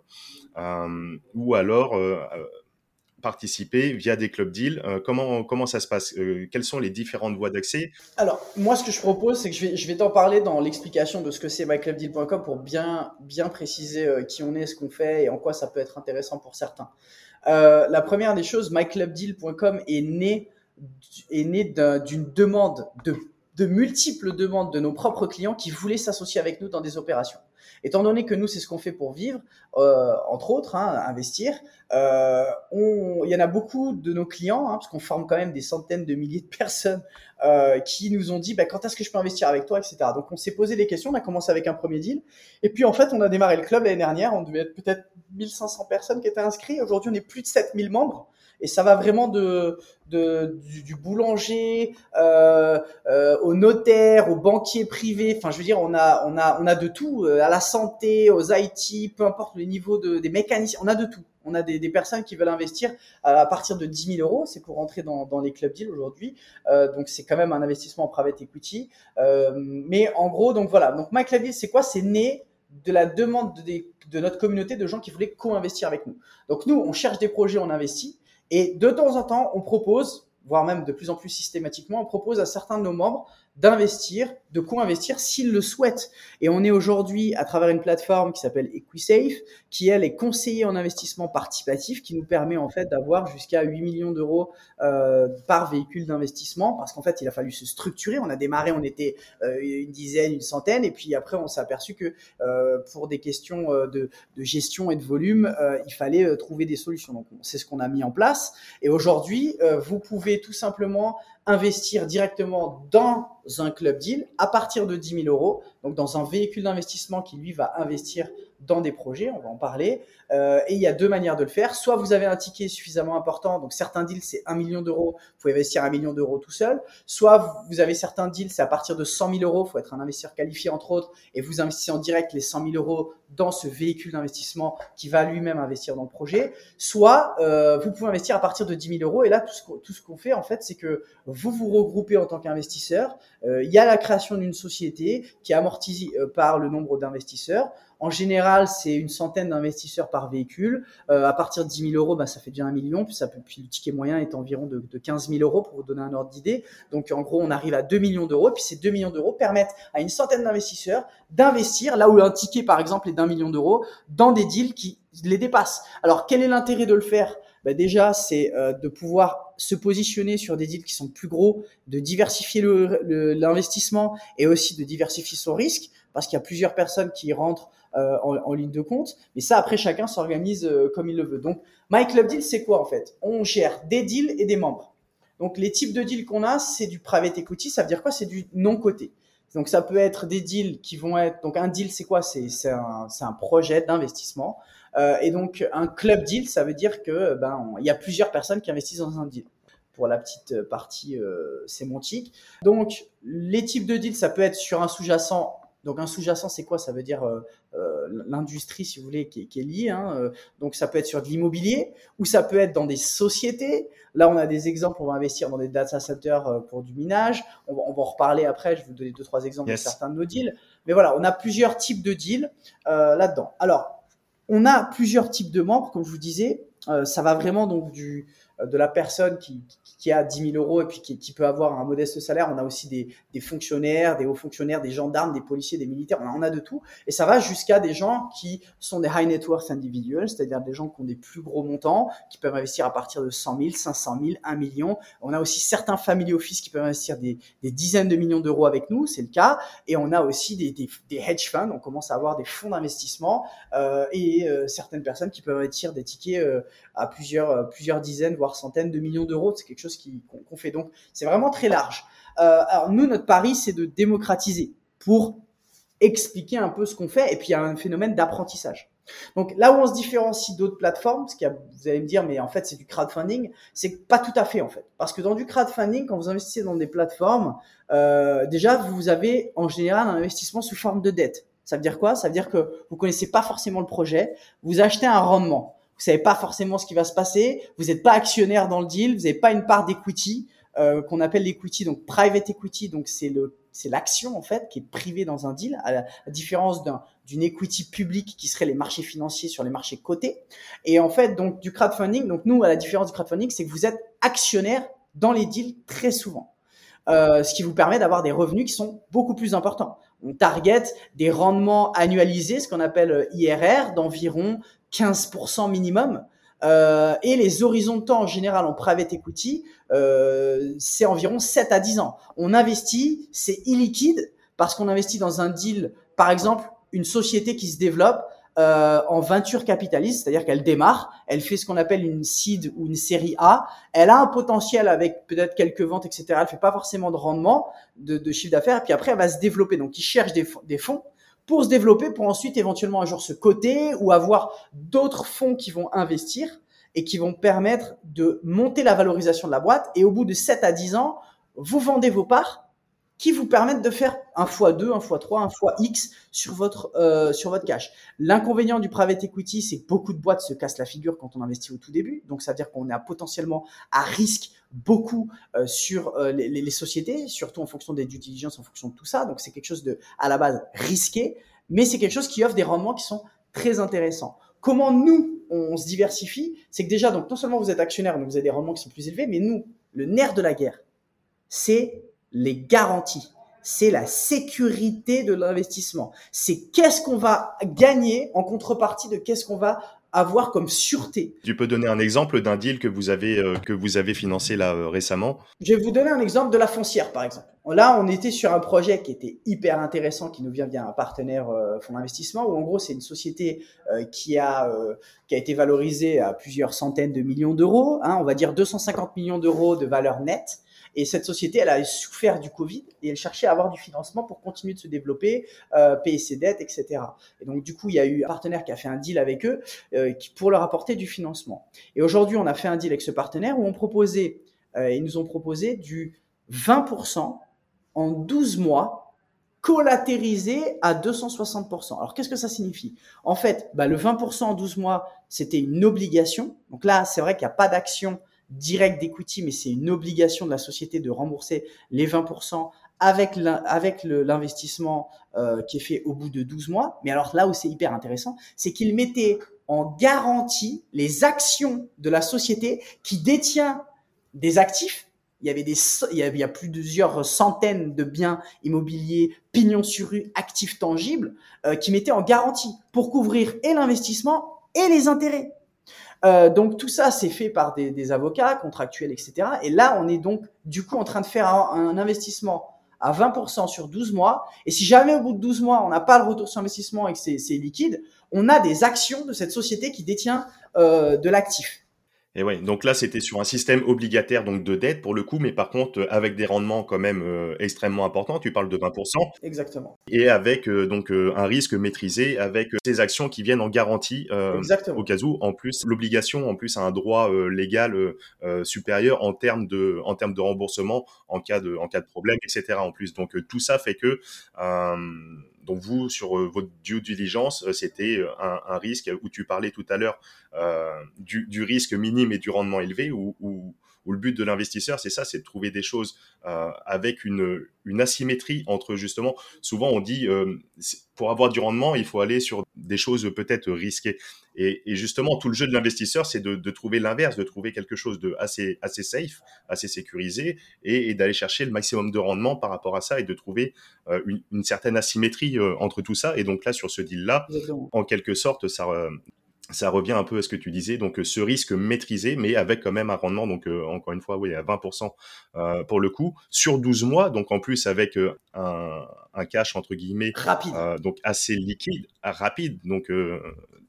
euh, ou alors euh, participer via des club deals. Euh, comment, comment ça se passe? euh, Quelles sont les différentes voies d'accès? Alors, moi, ce que je propose, c'est que je vais, je vais t'en parler dans l'explication de ce que c'est my club deal point com pour bien, bien préciser euh, qui on est, ce qu'on fait et en quoi ça peut être intéressant pour certains. Euh, la première des choses, my club deal point com est né, est né d'un, d'une demande, de, de multiples demandes de nos propres clients qui voulaient s'associer avec nous dans des opérations. Étant donné que nous, c'est ce qu'on fait pour vivre, euh, entre autres, hein, investir, euh, on, il y en a beaucoup de nos clients, hein, parce qu'on forme quand même des centaines de milliers de personnes euh, qui nous ont dit bah, « quand est-ce que je peux investir avec toi ?» et cetera. Donc, on s'est posé des questions, on a commencé avec un premier deal. Et puis, en fait, on a démarré le club l'année dernière, on devait être peut-être mille cinq cents personnes qui étaient inscrites. Aujourd'hui, on est plus de sept mille membres. Et ça va vraiment de, de, du, du boulanger euh, euh, au notaire, au banquier privé. Enfin, je veux dire, on a, on a, on a de tout, euh, à la santé, aux I T, peu importe le niveau de, des mécaniciens, on a de tout. On a des, des personnes qui veulent investir à partir de dix mille euros, c'est pour rentrer dans, dans les club deals aujourd'hui. Euh, donc, c'est quand même un investissement en private equity. Euh, mais en gros, donc voilà. Donc, My Club Deal, c'est quoi? C'est né de la demande de, de notre communauté de gens qui voulaient co-investir avec nous. Donc, nous, on cherche des projets, on investit. Et de temps en temps, on propose, voire même de plus en plus systématiquement, on propose à certains de nos membres d'investir, de co-investir s'ils le souhaitent. Et on est aujourd'hui à travers une plateforme qui s'appelle Equisafe, qui elle est conseillée en investissement participatif, qui nous permet en fait d'avoir jusqu'à huit millions d'euros euh, par véhicule d'investissement, parce qu'en fait il a fallu se structurer. On a démarré, on était euh, une dizaine, une centaine, et puis après on s'est aperçu que euh, pour des questions euh, de, de gestion et de volume, euh, il fallait euh, trouver des solutions. Donc c'est ce qu'on a mis en place. Et aujourd'hui, euh, vous pouvez tout simplement investir directement dans un club deal à partir de dix mille euros, donc dans un véhicule d'investissement qui lui va investir dans des projets, on va en parler, euh, et il y a deux manières de le faire. Soit vous avez un ticket suffisamment important, donc certains deals c'est un million d'euros, vous pouvez investir un million d'euros tout seul, soit vous avez certains deals, c'est à partir de cent mille euros, il faut être un investisseur qualifié entre autres, et vous investissez en direct les cent mille euros dans ce véhicule d'investissement qui va lui-même investir dans le projet, soit euh, vous pouvez investir à partir de dix mille euros, et là tout ce, qu'on, tout ce qu'on fait en fait, c'est que vous vous regroupez en tant qu'investisseur, euh, il y a la création d'une société qui est amortie euh, par le nombre d'investisseurs. En général, c'est une centaine d'investisseurs par véhicule. Euh, à partir de dix mille euros, bah, ça fait déjà un million. Puis, ça peut, puis le ticket moyen est environ de, de quinze mille euros pour vous donner un ordre d'idée. Donc, en gros, on arrive à deux millions d'euros. Puis ces deux millions d'euros permettent à une centaine d'investisseurs d'investir là où un ticket, par exemple, est d'un million d'euros dans des deals qui les dépassent. Alors, quel est l'intérêt de le faire ? Bah, déjà, c'est euh, de pouvoir se positionner sur des deals qui sont plus gros, de diversifier le, le, l'investissement et aussi de diversifier son risque, parce qu'il y a plusieurs personnes qui rentrent euh, en, en ligne de compte. Mais ça, après, chacun s'organise euh, comme il le veut. Donc, MyClubDeal, c'est quoi en fait ? On gère des deals et des membres. Donc, les types de deals qu'on a, c'est du private equity. Ça veut dire quoi ? C'est du non-coté. Donc, ça peut être des deals qui vont être… Donc, un deal, c'est quoi ? c'est, c'est, un, c'est un projet d'investissement. Euh, et donc, un club deal, ça veut dire que ben, on, y a plusieurs personnes qui investissent dans un deal. Pour la petite partie euh, sémantique. Donc, les types de deals, ça peut être sur un sous-jacent. Donc, un sous-jacent, c'est quoi ? Ça veut dire euh, euh, l'industrie, si vous voulez, qui est, qui est liée. Hein. Donc, ça peut être sur de l'immobilier ou ça peut être dans des sociétés. Là, on a des exemples. On va investir dans des data centers pour du minage. On va, on va en reparler après. Je vais vous donner deux, trois exemples yes. de certains de nos deals. Mais voilà, on a plusieurs types de deals euh, là-dedans. Alors, on a plusieurs types de membres, comme je vous disais. Euh, ça va vraiment donc du, euh, de la personne qui, qui, qui a dix mille euros et puis qui, qui peut avoir un modeste salaire. On a aussi des, des fonctionnaires, des hauts fonctionnaires, des gendarmes, des policiers, des militaires. On a, on a de tout. Et ça va jusqu'à des gens qui sont des high net worth individuals, c'est-à-dire des gens qui ont des plus gros montants, qui peuvent investir à partir de cent mille, cinq cent mille, un million. On a aussi certains family office qui peuvent investir des, des dizaines de millions d'euros avec nous, c'est le cas. Et on a aussi des, des, des hedge funds. On commence à avoir des fonds d'investissement euh, et euh, certaines personnes qui peuvent investir des tickets euh, à plusieurs, plusieurs dizaines, voire centaines de millions d'euros. C'est quelque chose qui, qu'on, qu'on fait. Donc, c'est vraiment très large. Euh, alors, nous, notre pari, c'est de démocratiser pour expliquer un peu ce qu'on fait. Et puis, il y a un phénomène d'apprentissage. Donc, là où on se différencie d'autres plateformes, parce que vous allez me dire, mais en fait, c'est du crowdfunding, c'est pas tout à fait, en fait. Parce que dans du crowdfunding, quand vous investissez dans des plateformes, euh, déjà, vous avez en général un investissement sous forme de dette. Ça veut dire quoi ? Ça veut dire que vous connaissez pas forcément le projet, vous achetez un rendement. Vous savez pas forcément ce qui va se passer, vous n'êtes pas actionnaire dans le deal, vous n'avez pas une part d'equity euh, qu'on appelle l'equity, donc private equity, donc c'est le c'est l'action en fait qui est privée dans un deal, à la différence d'un d'une equity publique qui serait les marchés financiers sur les marchés cotés. Et en fait donc du crowdfunding, donc nous à la différence du crowdfunding, c'est que vous êtes actionnaire dans les deals très souvent, euh, ce qui vous permet d'avoir des revenus qui sont beaucoup plus importants. On target des rendements annualisés, ce qu'on appelle I R R, d'environ quinze pour cent minimum. Euh, et les horizons de temps en général en private equity, euh, c'est environ sept à dix ans. On investit, c'est illiquide parce qu'on investit dans un deal, par exemple, une société qui se développe euh, en venture capitaliste, c'est-à-dire qu'elle démarre, elle fait ce qu'on appelle une seed ou une série A, elle a un potentiel avec peut-être quelques ventes, et cetera. Elle fait pas forcément de rendement, de, de chiffre d'affaires, et puis après, elle va se développer. Donc, ils cherchent des, des fonds pour se développer, pour ensuite éventuellement un jour se coter ou avoir d'autres fonds qui vont investir et qui vont permettre de monter la valorisation de la boîte. Et au bout de sept à dix ans, vous vendez vos parts qui vous permettent de faire un fois deux, un fois trois, un fois X sur votre, euh, sur votre cash. L'inconvénient du private equity, c'est que beaucoup de boîtes se cassent la figure quand on investit au tout début. Donc, ça veut dire qu'on est à potentiellement à risque beaucoup euh, sur euh, les, les sociétés, surtout en fonction des due diligence, en fonction de tout ça. Donc, c'est quelque chose de, à la base, risqué, mais c'est quelque chose qui offre des rendements qui sont très intéressants. Comment nous, on se diversifie ? C'est que déjà, donc, non seulement vous êtes actionnaire, donc vous avez des rendements qui sont plus élevés, mais nous, le nerf de la guerre, c'est les garanties. c'est la sécurité de l'investissement. C'est qu'est-ce qu'on va gagner en contrepartie de qu'est-ce qu'on va avoir comme sûreté. Tu peux donner un exemple d'un deal que vous avez, euh, que vous avez financé là euh, récemment? Je vais vous donner un exemple de la foncière, par exemple. Là, on était sur un projet qui était hyper intéressant, qui nous vient via un partenaire euh, fonds d'investissement, où en gros, c'est une société euh, qui, a, euh, qui a été valorisée à plusieurs centaines de millions d'euros, hein, on va dire deux cent cinquante millions d'euros de valeur nette. Et cette société, elle a souffert du Covid et elle cherchait à avoir du financement pour continuer de se développer, euh, payer ses dettes, et cetera. Et donc, du coup, il y a eu un partenaire qui a fait un deal avec eux euh, qui, pour leur apporter du financement. Et aujourd'hui, on a fait un deal avec ce partenaire où on proposait, euh, ils nous ont proposé du vingt pour cent en douze mois collatérisé à deux cent soixante pour cent. Alors, qu'est-ce que ça signifie? En fait, bah, le vingt pour cent en douze mois, c'était une obligation. Donc là, c'est vrai qu'il n'y a pas d'action direct d'equity, mais c'est une obligation de la société de rembourser les vingt pour cent avec, avec le, l'investissement euh, qui est fait au bout de douze mois. Mais alors là où c'est hyper intéressant, c'est qu'ils mettaient en garantie les actions de la société qui détient des actifs. Il y avait des, il y a, il y a plusieurs centaines de biens immobiliers, pignons sur rue, actifs tangibles, euh, qui mettaient en garantie pour couvrir et l'investissement et les intérêts. Euh, donc tout ça c'est fait par des, des avocats contractuels, et cetera. Et là on est donc du coup en train de faire un, un investissement à vingt pour cent sur douze mois. Et si jamais au bout de douze mois on n'a pas le retour sur investissement et que c'est, c'est liquide, on a des actions de cette société qui détient euh, de l'actif. Et ouais, donc là c'était sur un système obligataire donc de dette pour le coup, mais par contre avec des rendements quand même euh, extrêmement importants. Tu parles de vingt pour cent. Exactement. Et avec euh, donc euh, un risque maîtrisé avec euh, ces actions qui viennent en garantie euh, au cas où. En plus l'obligation en plus a un droit euh, légal euh, euh, supérieur en termes de en termes de remboursement en cas de en cas de problème, et cetera. En plus donc euh, tout ça fait que euh, donc vous, sur euh, votre due diligence, euh, c'était un, un risque où tu parlais tout à l'heure euh, du, du risque minime et du rendement élevé, où, où, où le but de l'investisseur, c'est ça, c'est de trouver des choses euh, avec une, une asymétrie entre justement, souvent on dit, euh, pour avoir du rendement, il faut aller sur des choses peut-être risquées. Et, et justement, tout le jeu de l'investisseur, c'est de, de trouver l'inverse, de trouver quelque chose de assez, assez safe, assez sécurisé, et, et d'aller chercher le maximum de rendement par rapport à ça, et de trouver euh, une, une certaine asymétrie euh, entre tout ça. Et donc là, sur ce deal-là, Exactement. En quelque sorte, ça, euh, ça revient un peu à ce que tu disais. Donc, ce risque maîtrisé, mais avec quand même un rendement, donc euh, encore une fois, oui, à vingt pour cent euh, pour le coup, sur douze mois. Donc, en plus, avec euh, un, un cash, entre guillemets, rapide. Euh, donc assez liquide, rapide. Donc, euh,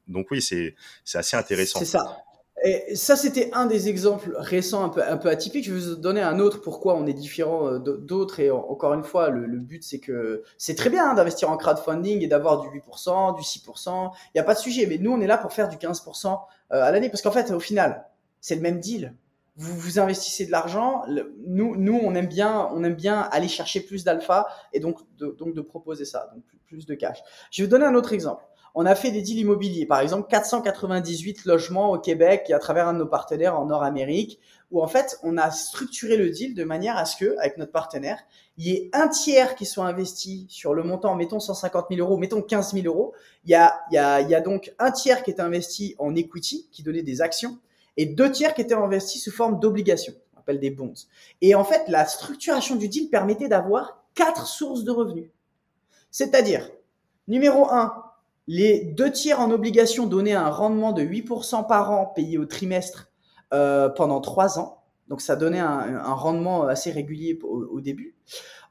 Donc oui, c'est, c'est assez intéressant. C'est ça. Et ça, c'était un des exemples récents un peu, un peu atypiques. Je vais vous donner un autre pourquoi on est différent d'autres. Et encore une fois, le, le but, c'est que c'est très bien hein, d'investir en crowdfunding et d'avoir du huit pour cent, du six pour cent. Il n'y a pas de sujet. Mais nous, on est là pour faire du quinze pour cent à l'année. Parce qu'en fait, au final, c'est le même deal. Vous, vous investissez de l'argent. Le, nous, nous, on aime bien, on aime bien aller chercher plus d'alpha et donc de, donc de proposer ça, donc plus, plus de cash. Je vais vous donner un autre exemple. On a fait des deals immobiliers, par exemple quatre cent quatre-vingt-dix-huit logements au Québec et à travers un de nos partenaires en Nord-Amérique, où en fait, on a structuré le deal de manière à ce que, avec notre partenaire, il y ait un tiers qui soit investi sur le montant, mettons cent cinquante mille euros, mettons quinze mille euros. Il y a, il y a, il y a donc un tiers qui est investi en equity, qui donnait des actions, et deux tiers qui étaient investis sous forme d'obligations, on appelle des bonds. Et en fait, la structuration du deal permettait d'avoir quatre sources de revenus. C'est-à-dire, numéro un, les deux tiers en obligation donnaient un rendement de huit pour cent par an payé au trimestre euh, pendant trois ans. Donc, ça donnait un, un rendement assez régulier au, au début.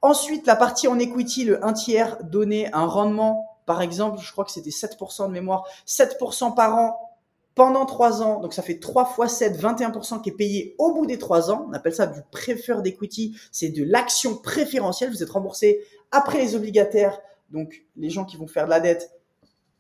Ensuite, la partie en equity, le un tiers donnait un rendement, par exemple, je crois que c'était sept pour cent de mémoire, sept pour cent par an pendant trois ans. Donc, ça fait trois fois sept, vingt et un pour cent qui est payé au bout des trois ans. On appelle ça du preferred equity. C'est de l'action préférentielle. Vous êtes remboursé après les obligataires, donc les gens qui vont faire de la dette.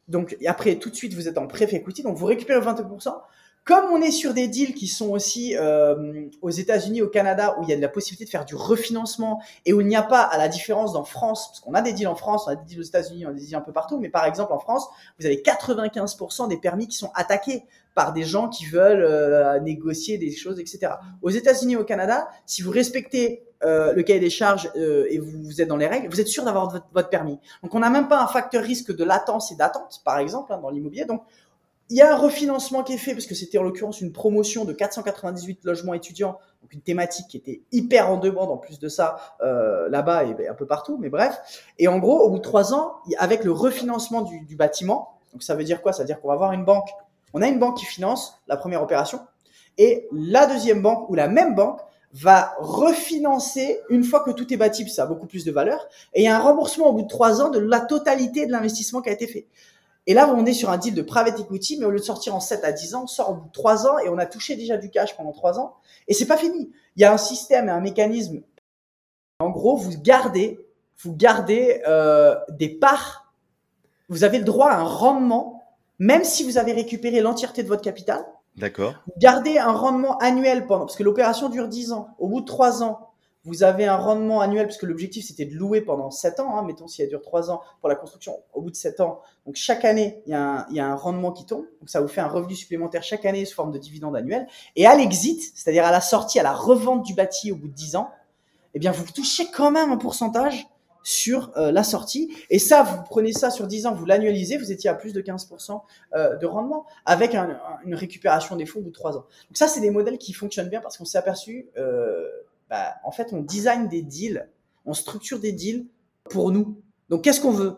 Donc, et après, tout de suite, vous êtes en pref equity, donc vous récupérez vingt pour cent. Comme on est sur des deals qui sont aussi euh, aux États-Unis, au Canada, où il y a de la possibilité de faire du refinancement et où il n'y a pas, à la différence d'en France, parce qu'on a des deals en France, on a des deals aux États-Unis, on a des deals un peu partout, mais par exemple en France, vous avez quatre-vingt-quinze pour cent des permis qui sont attaqués par des gens qui veulent euh, négocier des choses, et cetera. Aux États-Unis, au Canada, si vous respectez Euh, le cahier des charges euh, et vous, vous êtes dans les règles, vous êtes sûr d'avoir votre, votre permis. Donc, on n'a même pas un facteur risque de latence et d'attente, par exemple, hein, dans l'immobilier. Donc, il y a un refinancement qui est fait parce que c'était en l'occurrence une promotion de quatre cent quatre-vingt-dix-huit logements étudiants, donc une thématique qui était hyper en demande en plus de ça euh, là-bas et ben, un peu partout, mais bref. Et en gros, au bout de trois ans, avec le refinancement du, du bâtiment, donc ça veut dire quoi ? Ça veut dire qu'on va avoir une banque. On a une banque qui finance la première opération et la deuxième banque ou la même banque va refinancer une fois que tout est bâti, ça a beaucoup plus de valeur. Et il y a un remboursement au bout de trois ans de la totalité de l'investissement qui a été fait. Et là, on est sur un deal de private equity, mais au lieu de sortir en sept à dix ans, on sort au bout de trois ans et on a touché déjà du cash pendant trois ans. Et c'est pas fini. Il y a un système et un mécanisme. En gros, vous gardez, vous gardez euh, des parts. Vous avez le droit à un rendement, même si vous avez récupéré l'entièreté de votre capital. D'accord. Vous gardez un rendement annuel pendant, parce que l'opération dure dix ans. Au bout de trois ans, vous avez un rendement annuel, parce que l'objectif, c'était de louer pendant sept ans. Hein, mettons, si elle dure trois ans pour la construction, au bout de sept ans. Donc, chaque année, il y, a un, il y a un rendement qui tombe. Donc, ça vous fait un revenu supplémentaire chaque année sous forme de dividende annuel. Et à l'exit, c'est-à-dire à la sortie, à la revente du bâti au bout de dix ans, eh bien, vous touchez quand même un pourcentage sur euh, la sortie. Et ça, vous prenez ça sur dix ans, vous l'annualisez, vous étiez à plus de quinze pour cent euh, de rendement avec un, un, une récupération des fonds au bout de trois ans. Donc, ça, c'est des modèles qui fonctionnent bien parce qu'on s'est aperçu... Euh, Bah, en fait, on design des deals, on structure des deals pour nous. Donc, qu'est-ce qu'on veut ?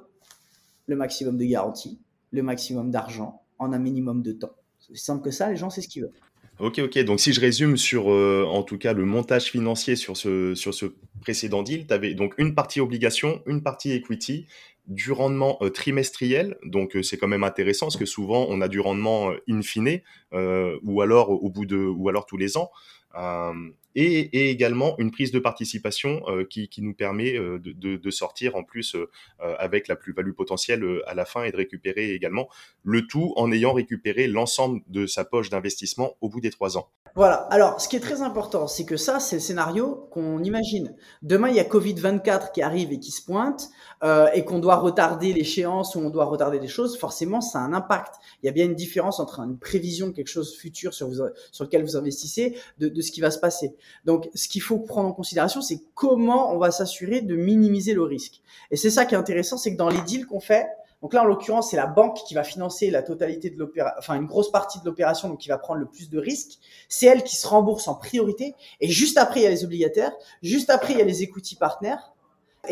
Le maximum de garantie, le maximum d'argent en un minimum de temps. C'est aussi simple que ça, les gens, c'est ce qu'ils veulent. Ok, ok. Donc, si je résume sur, euh, en tout cas, le montage financier sur ce, sur ce précédent deal, tu avais donc une partie obligation, une partie equity, du rendement euh, trimestriel. Donc, euh, c'est quand même intéressant parce que souvent, on a du rendement euh, in fine euh, ou, alors, au bout de, ou alors tous les ans. Euh, Et, et également une prise de participation euh, qui, qui nous permet euh, de, de, de sortir en plus euh, avec la plus-value potentielle euh, à la fin et de récupérer également le tout en ayant récupéré l'ensemble de sa poche d'investissement au bout des trois ans. Voilà. Alors, ce qui est très important, c'est que ça, c'est le scénario qu'on imagine. Demain, il y a covid vingt-quatre qui arrive et qui se pointe euh, et qu'on doit retarder l'échéance ou on doit retarder des choses. Forcément, ça a un impact. Il y a bien une différence entre une prévision de quelque chose futur sur, vous, sur lequel vous investissez de, de ce qui va se passer. Donc, ce qu'il faut prendre en considération, c'est comment on va s'assurer de minimiser le risque. Et c'est ça qui est intéressant, c'est que dans les deals qu'on fait, donc là, en l'occurrence, c'est la banque qui va financer la totalité de l'opération, enfin une grosse partie de l'opération, donc qui va prendre le plus de risques. C'est elle qui se rembourse en priorité. Et juste après, il y a les obligataires. Juste après, il y a les equity partners.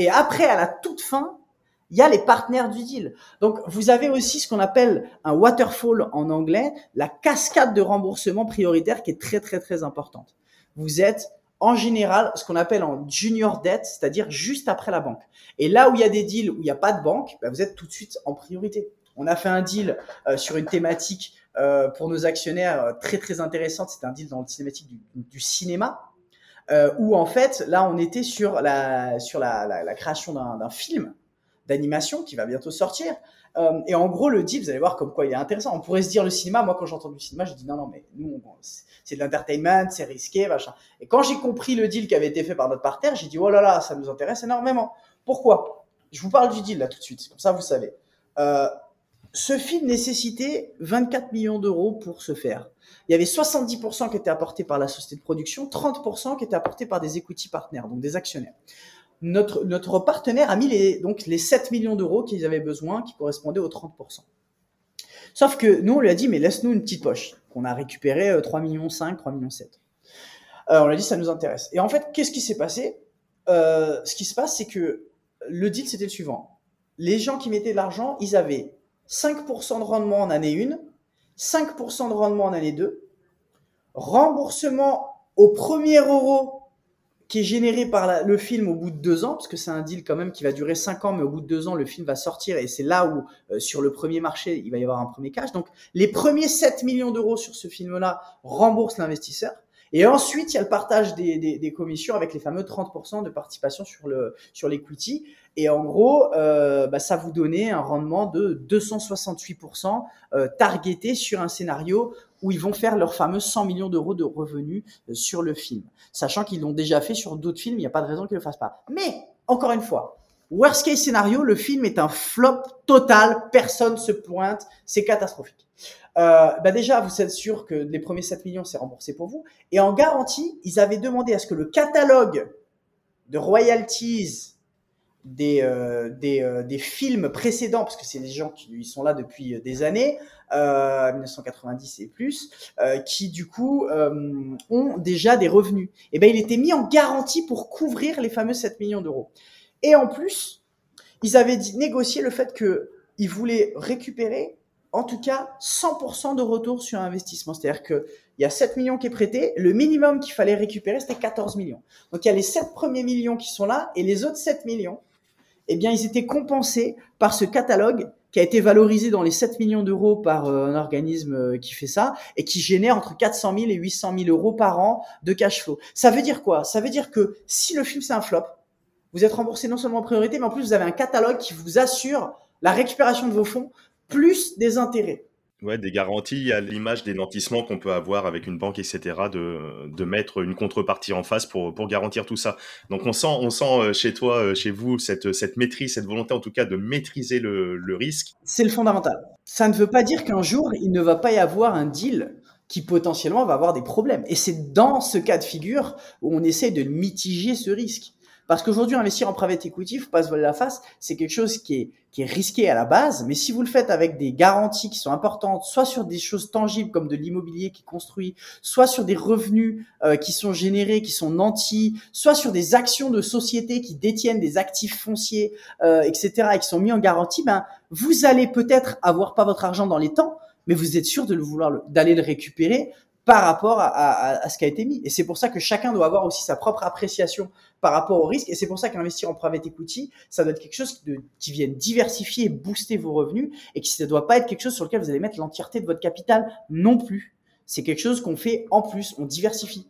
Et après, à la toute fin, il y a les partenaires du deal. Donc, vous avez aussi ce qu'on appelle un waterfall en anglais, la cascade de remboursement prioritaire qui est très, très, très importante. Vous êtes en général ce qu'on appelle en junior debt, c'est-à-dire juste après la banque. Et là où il y a des deals où il n'y a pas de banque, ben vous êtes tout de suite en priorité. On a fait un deal euh, sur une thématique euh, pour nos actionnaires euh, très très intéressante. C'était un deal dans la thématique du, du cinéma euh, où en fait là on était sur la sur la, la, la création d'un, d'un film d'animation qui va bientôt sortir. Euh, et en gros, le deal, vous allez voir comme quoi il est intéressant. On pourrait se dire le cinéma. Moi, quand j'entends du cinéma, je dis non, non, mais nous, on, c'est, c'est de l'entertainment, c'est risqué, machin. Et quand j'ai compris le deal qui avait été fait par notre partenaire, j'ai dit oh là là, ça nous intéresse énormément. Pourquoi ? Je vous parle du deal là tout de suite, comme ça vous savez. Euh, ce film nécessitait vingt-quatre millions d'euros pour se faire. Il y avait soixante-dix pour cent qui étaient apportés par la société de production, trente pour cent qui étaient apportés par des equity partners, donc des actionnaires. Notre, notre partenaire a mis les, donc les sept millions d'euros qu'ils avaient besoin, qui correspondaient aux trente pour cent. Sauf que nous, on lui a dit, mais laisse-nous une petite poche. On a récupéré trois virgule cinq millions, trois virgule sept millions. Euh, on lui a dit, ça nous intéresse. Et en fait, qu'est-ce qui s'est passé ? euh, Ce qui se passe, c'est que le deal, c'était le suivant. Les gens qui mettaient de l'argent, ils avaient cinq pour cent de rendement en année un, cinq pour cent de rendement en année deux, remboursement au premier euro qui est généré par la, le film au bout de deux ans, parce que c'est un deal quand même qui va durer cinq ans, mais au bout de deux ans, le film va sortir et c'est là où, euh, sur le premier marché, il va y avoir un premier cash. Donc, les premiers sept millions d'euros sur ce film-là remboursent l'investisseur. Et ensuite, il y a le partage des, des, des commissions avec les fameux trente pour cent de participation sur le, sur l'equity. Et en gros, euh, bah, ça vous donnait un rendement de deux cent soixante-huit pour cent euh, targeté sur un scénario où ils vont faire leurs fameux cent millions d'euros de revenus euh, sur le film. Sachant qu'ils l'ont déjà fait sur d'autres films, il n'y a pas de raison qu'ils ne le fassent pas. Mais, encore une fois, worst case scénario, le film est un flop total, personne se pointe, c'est catastrophique. Euh, bah déjà, vous êtes sûr que les premiers sept millions, c'est remboursé pour vous. Et en garantie, ils avaient demandé à ce que le catalogue de royalties des, euh, des, euh, des films précédents, parce que c'est des gens qui ils sont là depuis des années, euh, mille neuf cent quatre-vingt-dix et plus, euh, qui du coup euh, ont déjà des revenus. Et ben il était mis en garantie pour couvrir les fameux sept millions d'euros. Et en plus, ils avaient dit, négocié le fait qu'ils voulaient récupérer en tout cas cent pour cent de retour sur investissement. C'est-à-dire qu'il y a sept millions qui est prêté, le minimum qu'il fallait récupérer, c'était quatorze millions. Donc, il y a les sept premiers millions qui sont là, et les autres sept millions, eh bien, ils étaient compensés par ce catalogue qui a été valorisé dans les sept millions d'euros par un organisme qui fait ça et qui génère entre quatre cent mille et huit cent mille euros par an de cash flow. Ça veut dire quoi ? Ça veut dire que si le film, c'est un flop, vous êtes remboursé non seulement en priorité, mais en plus, vous avez un catalogue qui vous assure la récupération de vos fonds plus des intérêts. Ouais, des garanties à l'image des nantissements qu'on peut avoir avec une banque, et cetera, de, de mettre une contrepartie en face pour, pour garantir tout ça. Donc, on sent, on sent chez toi, chez vous, cette, cette maîtrise, cette volonté en tout cas de maîtriser le, le risque. C'est le fondamental. Ça ne veut pas dire qu'un jour, il ne va pas y avoir un deal qui potentiellement va avoir des problèmes. Et c'est dans ce cas de figure où on essaie de mitiger ce risque. Parce qu'aujourd'hui, investir en private equity, il ne faut pas se voler la face, c'est quelque chose qui est, qui est risqué à la base, mais si vous le faites avec des garanties qui sont importantes, soit sur des choses tangibles comme de l'immobilier qui est construit, soit sur des revenus euh, qui sont générés, qui sont nantis, soit sur des actions de sociétés qui détiennent des actifs fonciers, euh, et cetera, et qui sont mis en garantie, ben, vous allez peut-être avoir pas votre argent dans les temps, mais vous êtes sûr de le vouloir le, d'aller le récupérer par rapport à, à, à ce qui a été mis. Et c'est pour ça que chacun doit avoir aussi sa propre appréciation par rapport au risque. Et c'est pour ça qu'investir en private equity, ça doit être quelque chose de, qui vienne diversifier et booster vos revenus et que ça ne doit pas être quelque chose sur lequel vous allez mettre l'entièreté de votre capital non plus. C'est quelque chose qu'on fait en plus, on diversifie.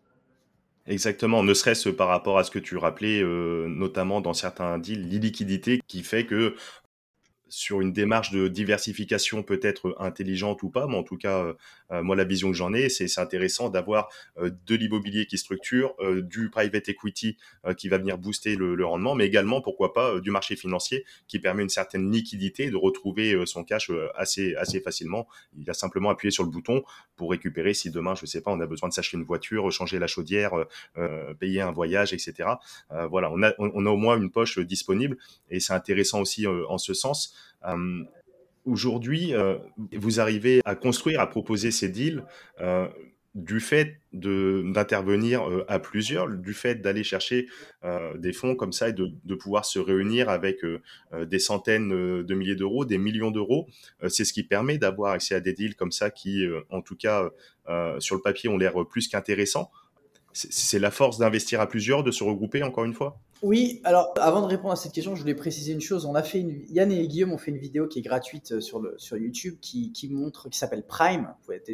Exactement, ne serait-ce par rapport à ce que tu rappelais, euh, notamment dans certains deals, l'illiquidité qui fait que sur une démarche de diversification peut-être intelligente ou pas, mais en tout cas, euh, moi, la vision que j'en ai, c'est, c'est intéressant d'avoir euh, de l'immobilier qui structure, euh, du private equity euh, qui va venir booster le, le rendement, mais également, pourquoi pas, euh, du marché financier qui permet une certaine liquidité de retrouver euh, son cash euh, assez, assez facilement. Il a simplement appuyé sur le bouton pour récupérer si demain, je ne sais pas, on a besoin de s'acheter une voiture, changer la chaudière, euh, euh, payer un voyage, et cetera. Euh, voilà, on a, on, on a au moins une poche euh, disponible et c'est intéressant aussi euh, en ce sens. Euh, aujourd'hui, euh, vous arrivez à construire, à proposer ces deals euh, du fait de, d'intervenir euh, à plusieurs, du fait d'aller chercher euh, des fonds comme ça et de, de pouvoir se réunir avec euh, des centaines de milliers d'euros, des millions d'euros. Euh, c'est ce qui permet d'avoir accès à des deals comme ça qui, euh, en tout cas, euh, sur le papier, ont l'air plus qu'intéressants. C'est, c'est la force d'investir à plusieurs, de se regrouper encore une fois. Oui, alors avant de répondre à cette question, je voulais préciser une chose. On a fait une... Yann et Guillaume ont fait une vidéo qui est gratuite sur, le... sur YouTube qui... qui montre, qui s'appelle Prime. Vous pouvez, être... Vous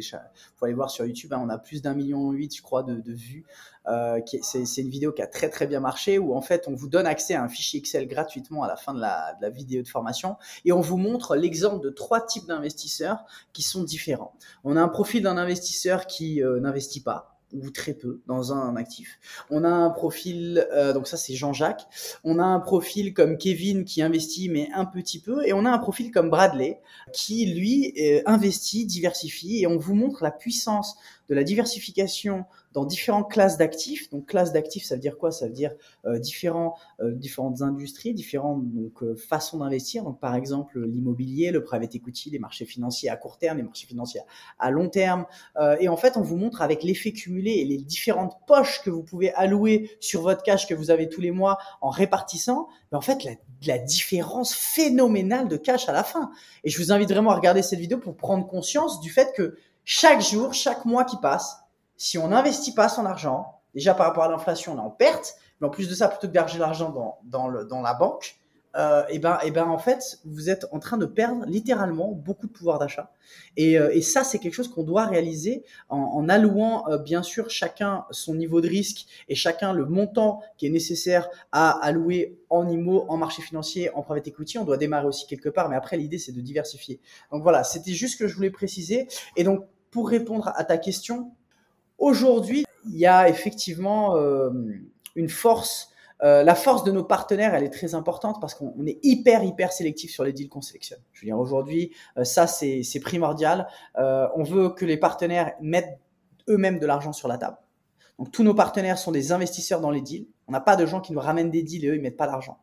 pouvez aller voir sur YouTube, hein. On a plus d'un million huit, je crois, de, de vues. Euh, qui... c'est... c'est une vidéo qui a très très bien marché où en fait on vous donne accès à un fichier Excel gratuitement à la fin de la, de la vidéo de formation et on vous montre l'exemple de trois types d'investisseurs qui sont différents. On a un profil d'un investisseur qui euh, n'investit pas ou très peu dans un actif. On a un profil, euh, donc ça c'est Jean-Jacques, on a un profil comme Kevin qui investit mais un petit peu, et on a un profil comme Bradley qui lui euh, investit, diversifie, et on vous montre la puissance de la diversification dans différentes classes d'actifs. Donc classe d'actifs, ça veut dire quoi ? Ça veut dire euh, différents, euh, différentes industries, différentes donc, euh, façons d'investir. Donc par exemple l'immobilier, le private equity, les marchés financiers à court terme, les marchés financiers à long terme. Euh, et en fait, on vous montre avec l'effet cumulé et les différentes poches que vous pouvez allouer sur votre cash que vous avez tous les mois en répartissant, mais en fait la, la différence phénoménale de cash à la fin. Et je vous invite vraiment à regarder cette vidéo pour prendre conscience du fait que chaque jour, chaque mois qui passe, si on n'investit pas son argent, déjà par rapport à l'inflation, on est en perte, mais en plus de ça, plutôt que d'arger l'argent dans, dans, le, dans la banque, euh, et ben, et ben, en fait, vous êtes en train de perdre littéralement beaucoup de pouvoir d'achat. Et, euh, et ça, c'est quelque chose qu'on doit réaliser en, en allouant, euh, bien sûr, chacun son niveau de risque et chacun le montant qui est nécessaire à allouer en immo, en marché financier, en private equity. On doit démarrer aussi quelque part, mais après, l'idée, c'est de diversifier. Donc voilà, c'était juste ce que je voulais préciser. Et donc, pour répondre à ta question, aujourd'hui, il y a effectivement euh, une force. Euh, la force de nos partenaires, elle est très importante parce qu'on on est hyper, hyper sélectif sur les deals qu'on sélectionne. Je veux dire, aujourd'hui, euh, ça, c'est, c'est primordial. Euh, on veut que les partenaires mettent eux-mêmes de l'argent sur la table. Donc, tous nos partenaires sont des investisseurs dans les deals. On n'a pas de gens qui nous ramènent des deals et eux, ils ne mettent pas l'argent.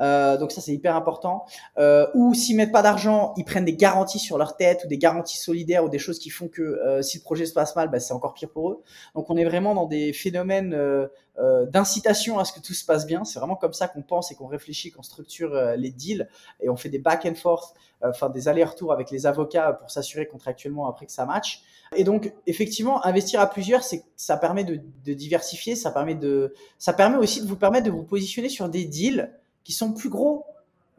Euh, donc ça, c'est hyper important. Euh, ou s'ils mettent pas d'argent, ils prennent des garanties sur leur tête ou des garanties solidaires ou des choses qui font que euh, si le projet se passe mal, bah, c'est encore pire pour eux. Donc on est vraiment dans des phénomènes euh, euh, d'incitation à ce que tout se passe bien. C'est vraiment comme ça qu'on pense et qu'on réfléchit, qu'on structure euh, les deals, et on fait des back and forth, enfin euh, des allers-retours avec les avocats pour s'assurer contractuellement après que ça matche. Et donc effectivement, investir à plusieurs, c'est, ça permet de, de diversifier, ça permet de, ça permet aussi de vous permettre de vous positionner sur des deals qui sont plus gros.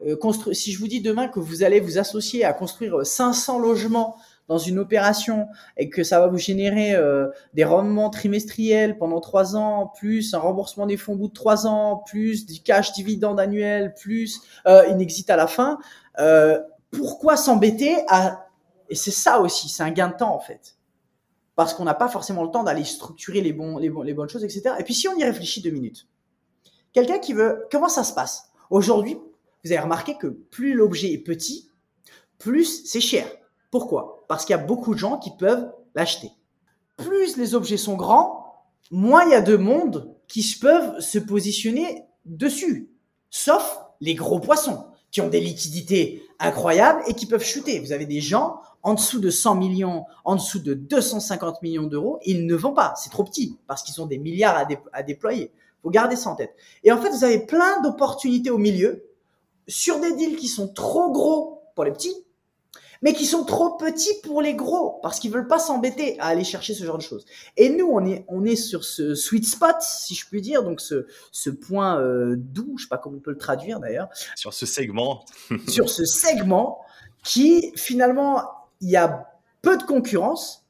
Euh, constru- si je vous dis demain que vous allez vous associer à construire cinq cents logements dans une opération et que ça va vous générer euh, des rendements trimestriels pendant trois ans, plus un remboursement des fonds au bout de trois ans, plus du cash dividende annuel, plus euh, une exit à la fin, euh, pourquoi s'embêter à... Et c'est ça aussi, c'est un gain de temps en fait. Parce qu'on n'a pas forcément le temps d'aller structurer les, bons, les, bons, les bonnes choses, et cetera. Et puis si on y réfléchit deux minutes, quelqu'un qui veut... Comment ça se passe ? Aujourd'hui, vous avez remarqué que plus l'objet est petit, plus c'est cher. Pourquoi ? Parce qu'il y a beaucoup de gens qui peuvent l'acheter. Plus les objets sont grands, moins il y a de monde qui peuvent se positionner dessus. Sauf les gros poissons qui ont des liquidités incroyables et qui peuvent chuter. Vous avez des gens en dessous de cent millions, en dessous de deux cent cinquante millions d'euros, ils ne vont pas. C'est trop petit parce qu'ils ont des milliards à, dé- à déployer. Faut garder ça en tête. Et en fait, vous avez plein d'opportunités au milieu sur des deals qui sont trop gros pour les petits, mais qui sont trop petits pour les gros parce qu'ils veulent pas s'embêter à aller chercher ce genre de choses. Et nous, on est on est sur ce sweet spot, si je puis dire, donc ce ce point euh, doux, je sais pas comment on peut le traduire d'ailleurs. Sur ce segment. Sur ce segment qui finalement il y a peu de concurrence,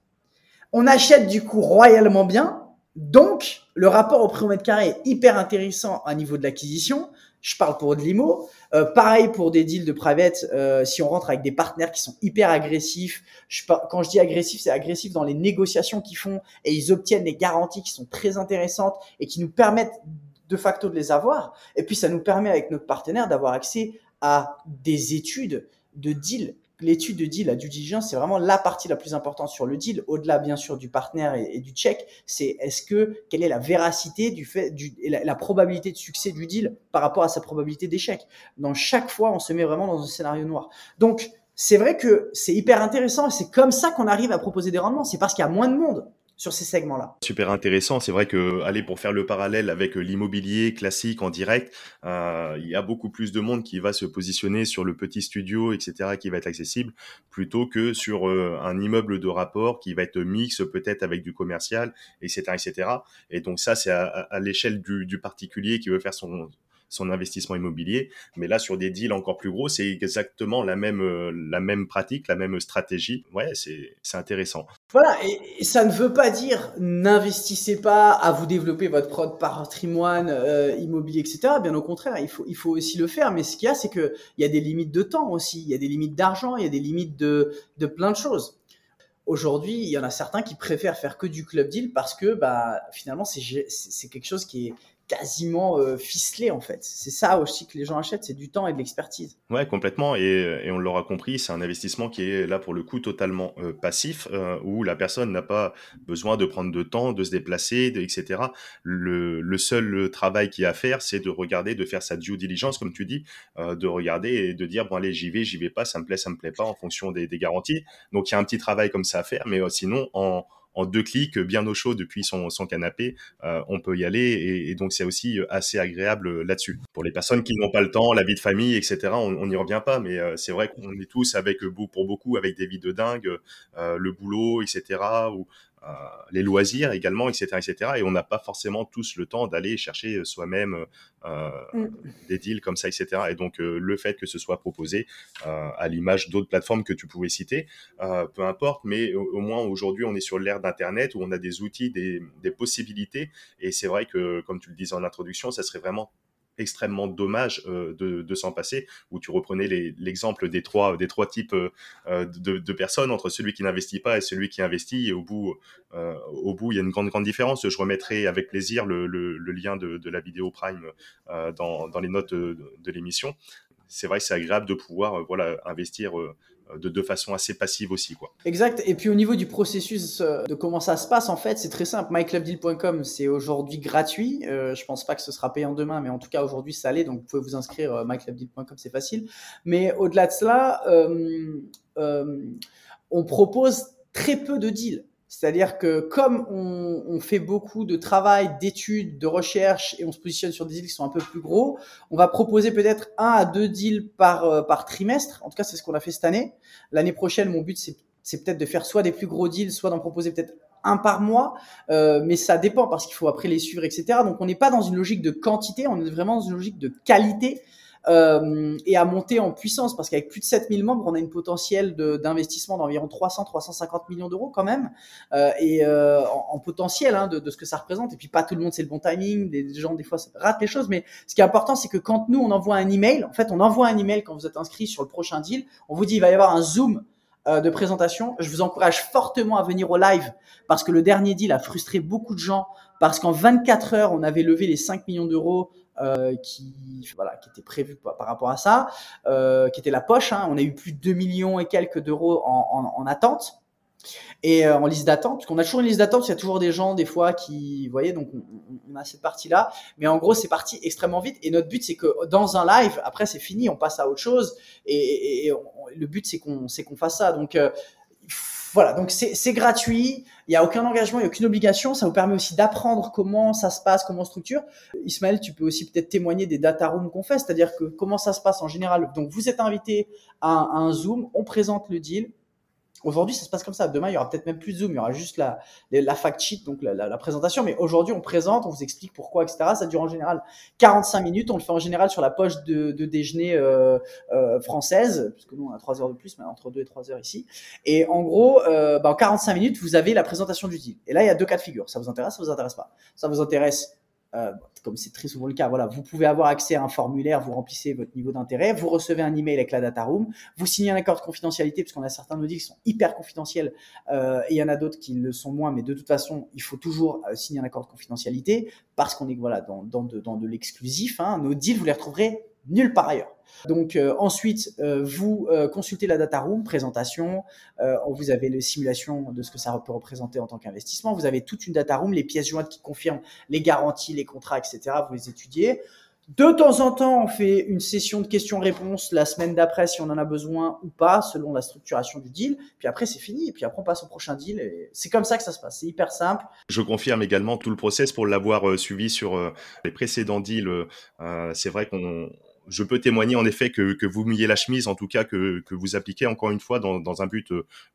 on achète du coup royalement bien. Donc, le rapport au prix au mètre carré est hyper intéressant à niveau de l'acquisition. Je parle pour de l'I M O. Euh, pareil pour des deals de private, euh, si on rentre avec des partenaires qui sont hyper agressifs. Je par... Quand je dis agressif, c'est agressif dans les négociations qu'ils font, et ils obtiennent des garanties qui sont très intéressantes et qui nous permettent de facto de les avoir. Et puis, ça nous permet avec notre partenaire d'avoir accès à des études de deals. L'étude de deal, la due diligence, c'est vraiment la partie la plus importante sur le deal, au-delà bien sûr du partenaire et, et du check. C'est est-ce que quelle est la véracité du fait, du, et la, la probabilité de succès du deal par rapport à sa probabilité d'échec. Dans chaque fois, on se met vraiment dans un scénario noir. Donc, c'est vrai que c'est hyper intéressant et c'est comme ça qu'on arrive à proposer des rendements. C'est parce qu'il y a moins de monde sur ces segments-là. Super intéressant. C'est vrai que, allez, pour faire le parallèle avec l'immobilier classique en direct, euh, il y a beaucoup plus de monde qui va se positionner sur le petit studio, et cetera, qui va être accessible, plutôt que sur euh, un immeuble de rapport qui va être mix, peut-être avec du commercial, et cetera, et cetera. Et donc ça, c'est à, à l'échelle du, du particulier qui veut faire son son investissement immobilier, mais là sur des deals encore plus gros, c'est exactement la même la même pratique, la même stratégie. Ouais, c'est c'est intéressant. Voilà, et ça ne veut pas dire n'investissez pas à vous développer votre patrimoine euh, immobilier, et cetera. Bien au contraire, il faut il faut aussi le faire, mais ce qu'il y a, c'est que il y a des limites de temps aussi, il y a des limites d'argent, il y a des limites de de plein de choses. Aujourd'hui, il y en a certains qui préfèrent faire que du club deal parce que bah finalement c'est c'est quelque chose qui est quasiment euh, ficelé en fait. C'est ça aussi que les gens achètent, c'est du temps et de l'expertise. Ouais, complètement, et, et on l'aura compris, c'est un investissement qui est là pour le coup totalement euh, passif, euh, où la personne n'a pas besoin de prendre de temps, de se déplacer, de, et cetera. Le, le seul travail qu'il y a à faire, c'est de regarder, de faire sa due diligence, comme tu dis, euh, de regarder et de dire, bon allez, j'y vais, j'y vais pas, ça me plaît, ça me plaît pas, en fonction des, des garanties. Donc il y a un petit travail comme ça à faire, mais euh, sinon, en En deux clics, bien au chaud depuis son, son canapé, euh, on peut y aller. Et, et donc, c'est aussi assez agréable là-dessus. Pour les personnes qui n'ont pas le temps, la vie de famille, et cetera, on n'y revient pas. Mais euh, c'est vrai qu'on est tous, avec pour beaucoup, avec des vies de dingue, euh, le boulot, et cetera, ou euh, les loisirs également, et cetera, et cetera. Et on n'a pas forcément tous le temps d'aller chercher soi-même euh, mm. des deals comme ça, et cetera. Et donc, euh, le fait que ce soit proposé euh, à l'image d'autres plateformes que tu pouvais citer, euh, peu importe, mais au, au moins, aujourd'hui, on est sur l'ère d'Internet où on a des outils, des, des possibilités. Et c'est vrai que, comme tu le disais en introduction, ça serait vraiment extrêmement dommage euh, de, de s'en passer, où tu reprenais les, l'exemple des trois, des trois types euh, de, de personnes, entre celui qui n'investit pas et celui qui investit, et au bout, euh, au bout il y a une grande, grande différence. Je remettrai avec plaisir le, le, le lien de, de la vidéo Prime euh, dans, dans les notes de, de l'émission. C'est vrai que c'est agréable de pouvoir euh, voilà, investir euh, de, de façon assez passive aussi, quoi. Exact. Et puis au niveau du processus de comment ça se passe, en fait, c'est très simple. my club deal point com, c'est aujourd'hui gratuit. Euh, je pense pas que ce sera payant demain, mais en tout cas aujourd'hui ça l'est. Donc vous pouvez vous inscrire euh, my club deal point com, c'est facile. Mais au-delà de cela, euh, euh, on propose très peu de deals. C'est-à-dire que comme on, on fait beaucoup de travail, d'études, de recherche et on se positionne sur des deals qui sont un peu plus gros, on va proposer peut-être un à deux deals par, euh, par trimestre. En tout cas, c'est ce qu'on a fait cette année. L'année prochaine, mon but, c'est, c'est peut-être de faire soit des plus gros deals, soit d'en proposer peut-être un par mois. Euh, mais ça dépend parce qu'il faut après les suivre, et cetera. Donc, on n'est pas dans une logique de quantité, on est vraiment dans une logique de qualité. Euh, et à monter en puissance parce qu'avec plus de sept mille membres, on a une potentiel de, d'investissement d'environ trois cents à trois cent cinquante millions d'euros quand même euh, et euh, en, en potentiel hein, de, de ce que ça représente. Et puis pas tout le monde sait le bon timing, des gens des fois ratent les choses, mais ce qui est important c'est que quand nous on envoie un email, en fait on envoie un email quand vous êtes inscrit sur le prochain deal, on vous dit il va y avoir un zoom euh, de présentation. Je vous encourage fortement à venir au live parce que le dernier deal a frustré beaucoup de gens parce qu'en vingt-quatre heures on avait levé les cinq millions d'euros Euh, qui voilà qui était prévu par, par rapport à ça, euh, qui était la poche. Hein. On a eu plus de deux millions et quelques d'euros en, en, en attente et euh, en liste d'attente, parce qu'on a toujours une liste d'attente, parce qu'il y a toujours des gens des fois qui, vous voyez, donc on, on a cette partie-là. Mais en gros, c'est parti extrêmement vite. Et notre but, c'est que dans un live, après c'est fini, on passe à autre chose. Et, et, et on, le but, c'est qu'on, c'est qu'on fasse ça. Donc euh, Voilà, donc c'est, c'est gratuit, il n'y a aucun engagement, il n'y a aucune obligation, ça vous permet aussi d'apprendre comment ça se passe, comment on structure. Ismaël, tu peux aussi peut-être témoigner des data rooms qu'on fait, c'est-à-dire que comment ça se passe en général. Donc vous êtes invité à un, à un Zoom, on présente le deal. Aujourd'hui, ça se passe comme ça. Demain, il y aura peut-être même plus de Zoom, il y aura juste la, la fact sheet, donc la, la, la présentation. Mais aujourd'hui, on présente, on vous explique pourquoi, et cetera. Ça dure en général quarante-cinq minutes. On le fait en général sur la poche de, de déjeuner euh, euh, française, puisque nous, on a trois heures de plus, mais entre deux et trois heures ici. Et en gros, euh, bah, en quarante-cinq minutes, vous avez la présentation du deal. Et là, il y a deux cas de figure. Ça vous intéresse, ça vous intéresse pas. Ça vous intéresse. Euh, comme c'est très souvent le cas, voilà, vous pouvez avoir accès à un formulaire, vous remplissez votre niveau d'intérêt, vous recevez un email avec la data room, vous signez un accord de confidentialité, parce qu'on a certains audits qui sont hyper confidentiels, euh, et il y en a d'autres qui le sont moins, mais de toute façon, il faut toujours euh, signer un accord de confidentialité, parce qu'on est voilà dans, dans, de, dans de l'exclusif, hein. Nos deals, vous les retrouverez nulle part ailleurs. Donc euh, ensuite, euh, vous euh, consultez la data room, présentation, euh, vous avez les simulations de ce que ça peut représenter en tant qu'investissement, vous avez toute une data room, les pièces jointes qui confirment les garanties, les contrats, et cetera. Vous les étudiez. De temps en temps, on fait une session de questions-réponses la semaine d'après si on en a besoin ou pas, selon la structuration du deal. Puis après, c'est fini. Et puis après, on passe au prochain deal. Et c'est comme ça que ça se passe. C'est hyper simple. Je confirme également tout le process pour l'avoir euh, suivi sur euh, les précédents deals. Euh, c'est vrai qu'on... Je peux témoigner en effet que, que vous mouillez la chemise, en tout cas que, que vous appliquez encore une fois dans, dans un but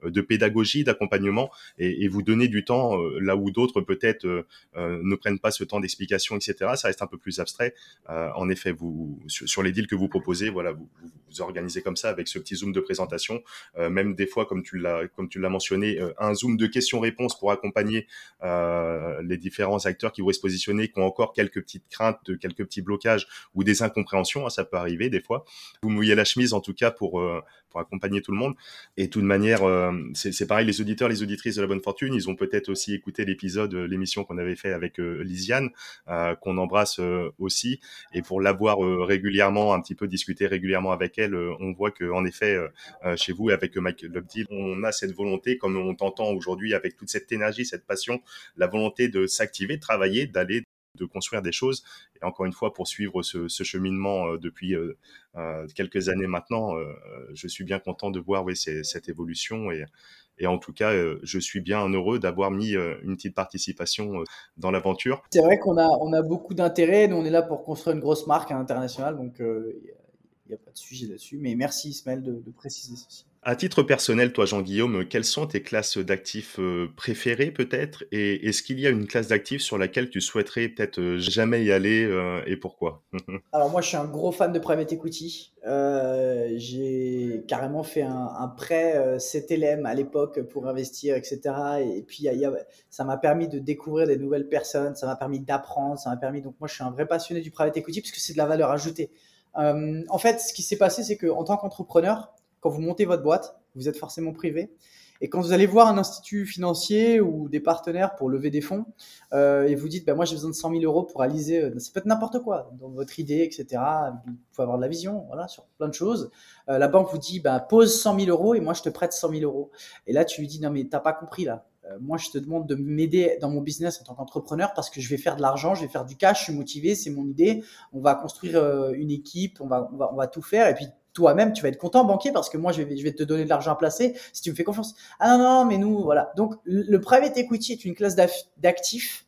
de pédagogie, d'accompagnement et, et vous donner du temps là où d'autres peut-être euh, ne prennent pas ce temps d'explication, et cetera. Ça reste un peu plus abstrait. Euh, en effet, vous sur, sur les deals que vous proposez, voilà, vous, vous, vous organisez comme ça avec ce petit zoom de présentation, euh, même des fois comme tu l'as comme tu l'as mentionné, euh, un zoom de questions-réponses pour accompagner euh, les différents acteurs qui vont se positionner, qui ont encore quelques petites craintes, quelques petits blocages ou des incompréhensions. Ça peut arriver des fois. Vous mouillez la chemise en tout cas pour euh, pour accompagner tout le monde. Et de toute manière, euh, c'est, c'est pareil. Les auditeurs, les auditrices de la Bonne Fortune, ils ont peut-être aussi écouté l'épisode, l'émission qu'on avait fait avec euh, Lisiane, euh, qu'on embrasse euh, aussi. Et pour l'avoir euh, régulièrement, un petit peu discuté régulièrement avec elle, euh, on voit que en effet, euh, chez vous, avec euh, MyClubDeal, on a cette volonté, comme on t'entend aujourd'hui, avec toute cette énergie, cette passion, la volonté de s'activer, de travailler, d'aller de construire des choses et encore une fois poursuivre ce, ce cheminement euh, depuis euh, euh, quelques années maintenant. Euh, je suis bien content de voir oui, c'est, cette évolution et, et en tout cas euh, je suis bien heureux d'avoir mis euh, une petite participation euh, dans l'aventure. C'est vrai qu'on a, on a beaucoup d'intérêt, nous on est là pour construire une grosse marque internationale donc euh, il n'y a pas de sujet là-dessus mais merci Ismaël de, de préciser ceci. À titre personnel, toi Jean-Guillaume, quelles sont tes classes d'actifs préférées peut-être et est-ce qu'il y a une classe d'actifs sur laquelle tu souhaiterais peut-être jamais y aller euh, et pourquoi ? Alors moi je suis un gros fan de private equity, euh, j'ai carrément fait un, un prêt euh, C T L M à l'époque pour investir et cetera et puis y a, y a, ça m'a permis de découvrir des nouvelles personnes, ça m'a permis d'apprendre, ça m'a permis, donc moi je suis un vrai passionné du private equity parce que c'est de la valeur ajoutée. Euh, en fait ce qui s'est passé c'est qu'en tant qu'entrepreneur, quand vous montez votre boîte, vous êtes forcément privé. Et quand vous allez voir un institut financier ou des partenaires pour lever des fonds euh, et vous dites bah, « moi j'ai besoin de cent mille euros pour réaliser euh, », ça peut être n'importe quoi dans votre idée, et cetera. Il faut avoir de la vision voilà, sur plein de choses. Euh, la banque vous dit bah, « pose cent mille euros et moi je te prête cent mille euros ». Et là tu lui dis « non mais t'as pas compris là, euh, moi je te demande de m'aider dans mon business en tant qu'entrepreneur parce que je vais faire de l'argent, je vais faire du cash, je suis motivé, c'est mon idée, on va construire euh, une équipe, on va, on va, on va tout faire et puis… toi-même, tu vas être content, banquier, parce que moi, je vais, je vais te donner de l'argent à placer si tu me fais confiance. Ah non, non, mais nous, voilà. Donc, le private equity est une classe d'actifs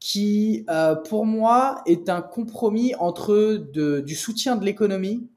qui, euh, pour moi, est un compromis entre de, du soutien de l'économie.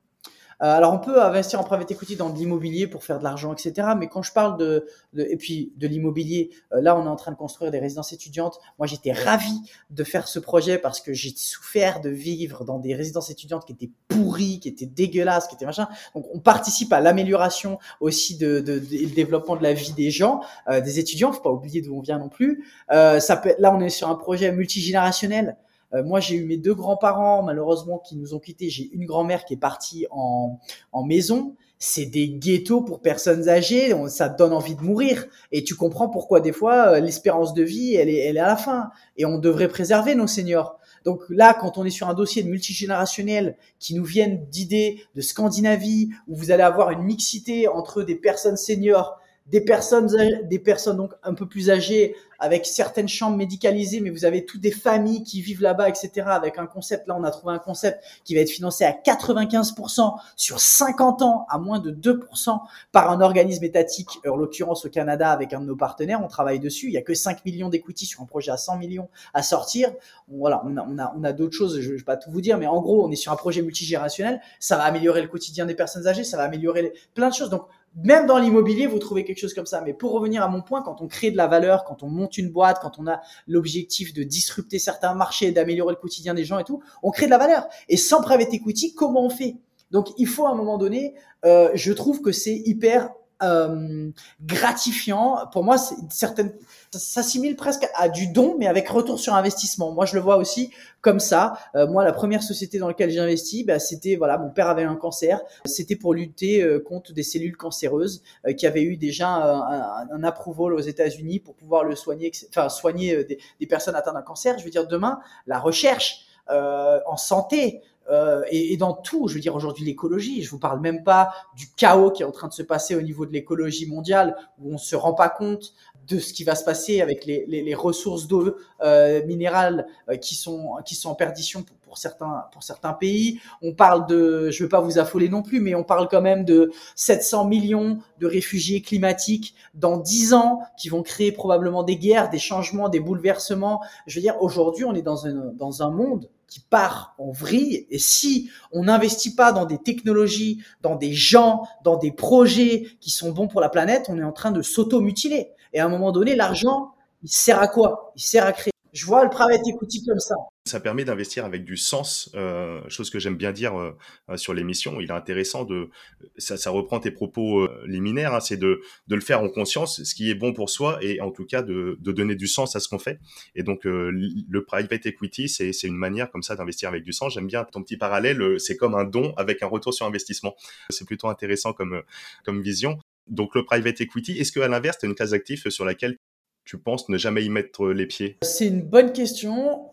Euh, alors, on peut investir en private equity dans de l'immobilier pour faire de l'argent, et cetera. Mais quand je parle de, de et puis de l'immobilier, euh, là, on est en train de construire des résidences étudiantes. Moi, j'étais ravi de faire ce projet parce que j'ai souffert de vivre dans des résidences étudiantes qui étaient pourries, qui étaient dégueulasses, qui étaient machin. Donc, on participe à l'amélioration aussi de, de, de le développement de la vie des gens, euh, des étudiants. Faut pas oublier d'où on vient non plus. Euh, ça peut être, là, on est sur un projet multigénérationnel. Moi, j'ai eu mes deux grands-parents, malheureusement, qui nous ont quittés. J'ai une grand-mère qui est partie en, en maison. C'est des ghettos pour personnes âgées. On, ça te donne envie de mourir. Et tu comprends pourquoi, des fois, l'espérance de vie, elle est, elle est à la fin. Et on devrait préserver nos seniors. Donc là, quand on est sur un dossier de multigénérationnel qui nous viennent d'idées de Scandinavie, où vous allez avoir une mixité entre des personnes seniors, des personnes, des personnes donc un peu plus âgées, avec certaines chambres médicalisées, mais vous avez toutes des familles qui vivent là-bas, et cetera. Avec un concept, là, on a trouvé un concept qui va être financé à quatre-vingt-quinze pour cent sur cinquante ans, à moins de deux pour cent par un organisme étatique, en l'occurrence au Canada, avec un de nos partenaires. On travaille dessus. Il y a que cinq millions d'equity sur un projet à cent millions à sortir. Voilà, on a, on a, on a d'autres choses. Je, je vais pas tout vous dire, mais en gros, on est sur un projet multigénérationnel. Ça va améliorer le quotidien des personnes âgées. Ça va améliorer les, plein de choses. Donc, même dans l'immobilier, vous trouvez quelque chose comme ça. Mais pour revenir à mon point, quand on crée de la valeur, quand on monte une boîte, quand on a l'objectif de disrupter certains marchés, d'améliorer le quotidien des gens et tout, on crée de la valeur. Et sans private equity, comment on fait? Donc, il faut à un moment donné, euh, je trouve que c'est hyper euh, gratifiant. Pour moi, c'est certaines, ça s'assimile presque à du don, mais avec retour sur investissement. Moi, je le vois aussi comme ça. Euh, moi, la première société dans laquelle j'ai investi, bah, c'était, voilà, mon père avait un cancer. C'était pour lutter euh, contre des cellules cancéreuses euh, qui avaient eu déjà euh, un, un approval aux États-Unis pour pouvoir le soigner, enfin, soigner euh, des, des personnes atteintes d'un cancer. Je veux dire, demain, la recherche euh, en santé, Euh, et, et dans tout, je veux dire aujourd'hui l'écologie, je vous parle même pas du chaos qui est en train de se passer au niveau de l'écologie mondiale où on se rend pas compte de ce qui va se passer avec les, les, les ressources d'eau euh, minérales euh, qui sont qui sont en perdition pour, pour certains pour certains pays. On parle de, je veux pas vous affoler non plus, mais on parle quand même de sept cents millions de réfugiés climatiques dans dix ans qui vont créer probablement des guerres, des changements, des bouleversements. Je veux dire aujourd'hui on est dans un dans un monde qui part en vrille. Et si on n'investit pas dans des technologies, dans des gens, dans des projets qui sont bons pour la planète, on est en train de s'auto-mutiler. Et à un moment donné, l'argent, il sert à quoi? Il sert à créer. Je vois le private equity comme ça. Ça permet d'investir avec du sens, euh, chose que j'aime bien dire euh, sur l'émission. Il est intéressant de, ça, ça reprend tes propos euh, liminaires, hein, c'est de, de le faire en conscience, ce qui est bon pour soi et en tout cas de, de donner du sens à ce qu'on fait. Et donc euh, le private equity, c'est, c'est une manière comme ça d'investir avec du sens. J'aime bien ton petit parallèle, c'est comme un don avec un retour sur investissement. C'est plutôt intéressant comme, comme vision. Donc le private equity, est-ce qu'à l'inverse, tu as une classe d'actifs sur laquelle tu penses ne jamais y mettre les pieds? C'est une bonne question.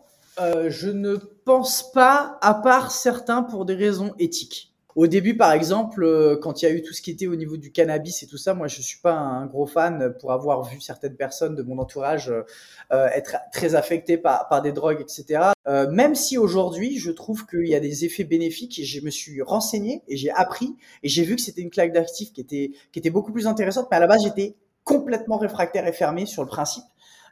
Euh, je ne pense pas, à part certains pour des raisons éthiques. Au début, par exemple, euh, quand il y a eu tout ce qui était au niveau du cannabis et tout ça, moi, je suis pas un gros fan pour avoir vu certaines personnes de mon entourage euh, être très affectées par, par des drogues, et cetera. Euh, même si aujourd'hui, je trouve qu'il y a des effets bénéfiques et je me suis renseigné et j'ai appris et j'ai vu que c'était une classe d'actifs qui était, qui était beaucoup plus intéressante. Mais à la base, j'étais complètement réfractaire et fermé sur le principe.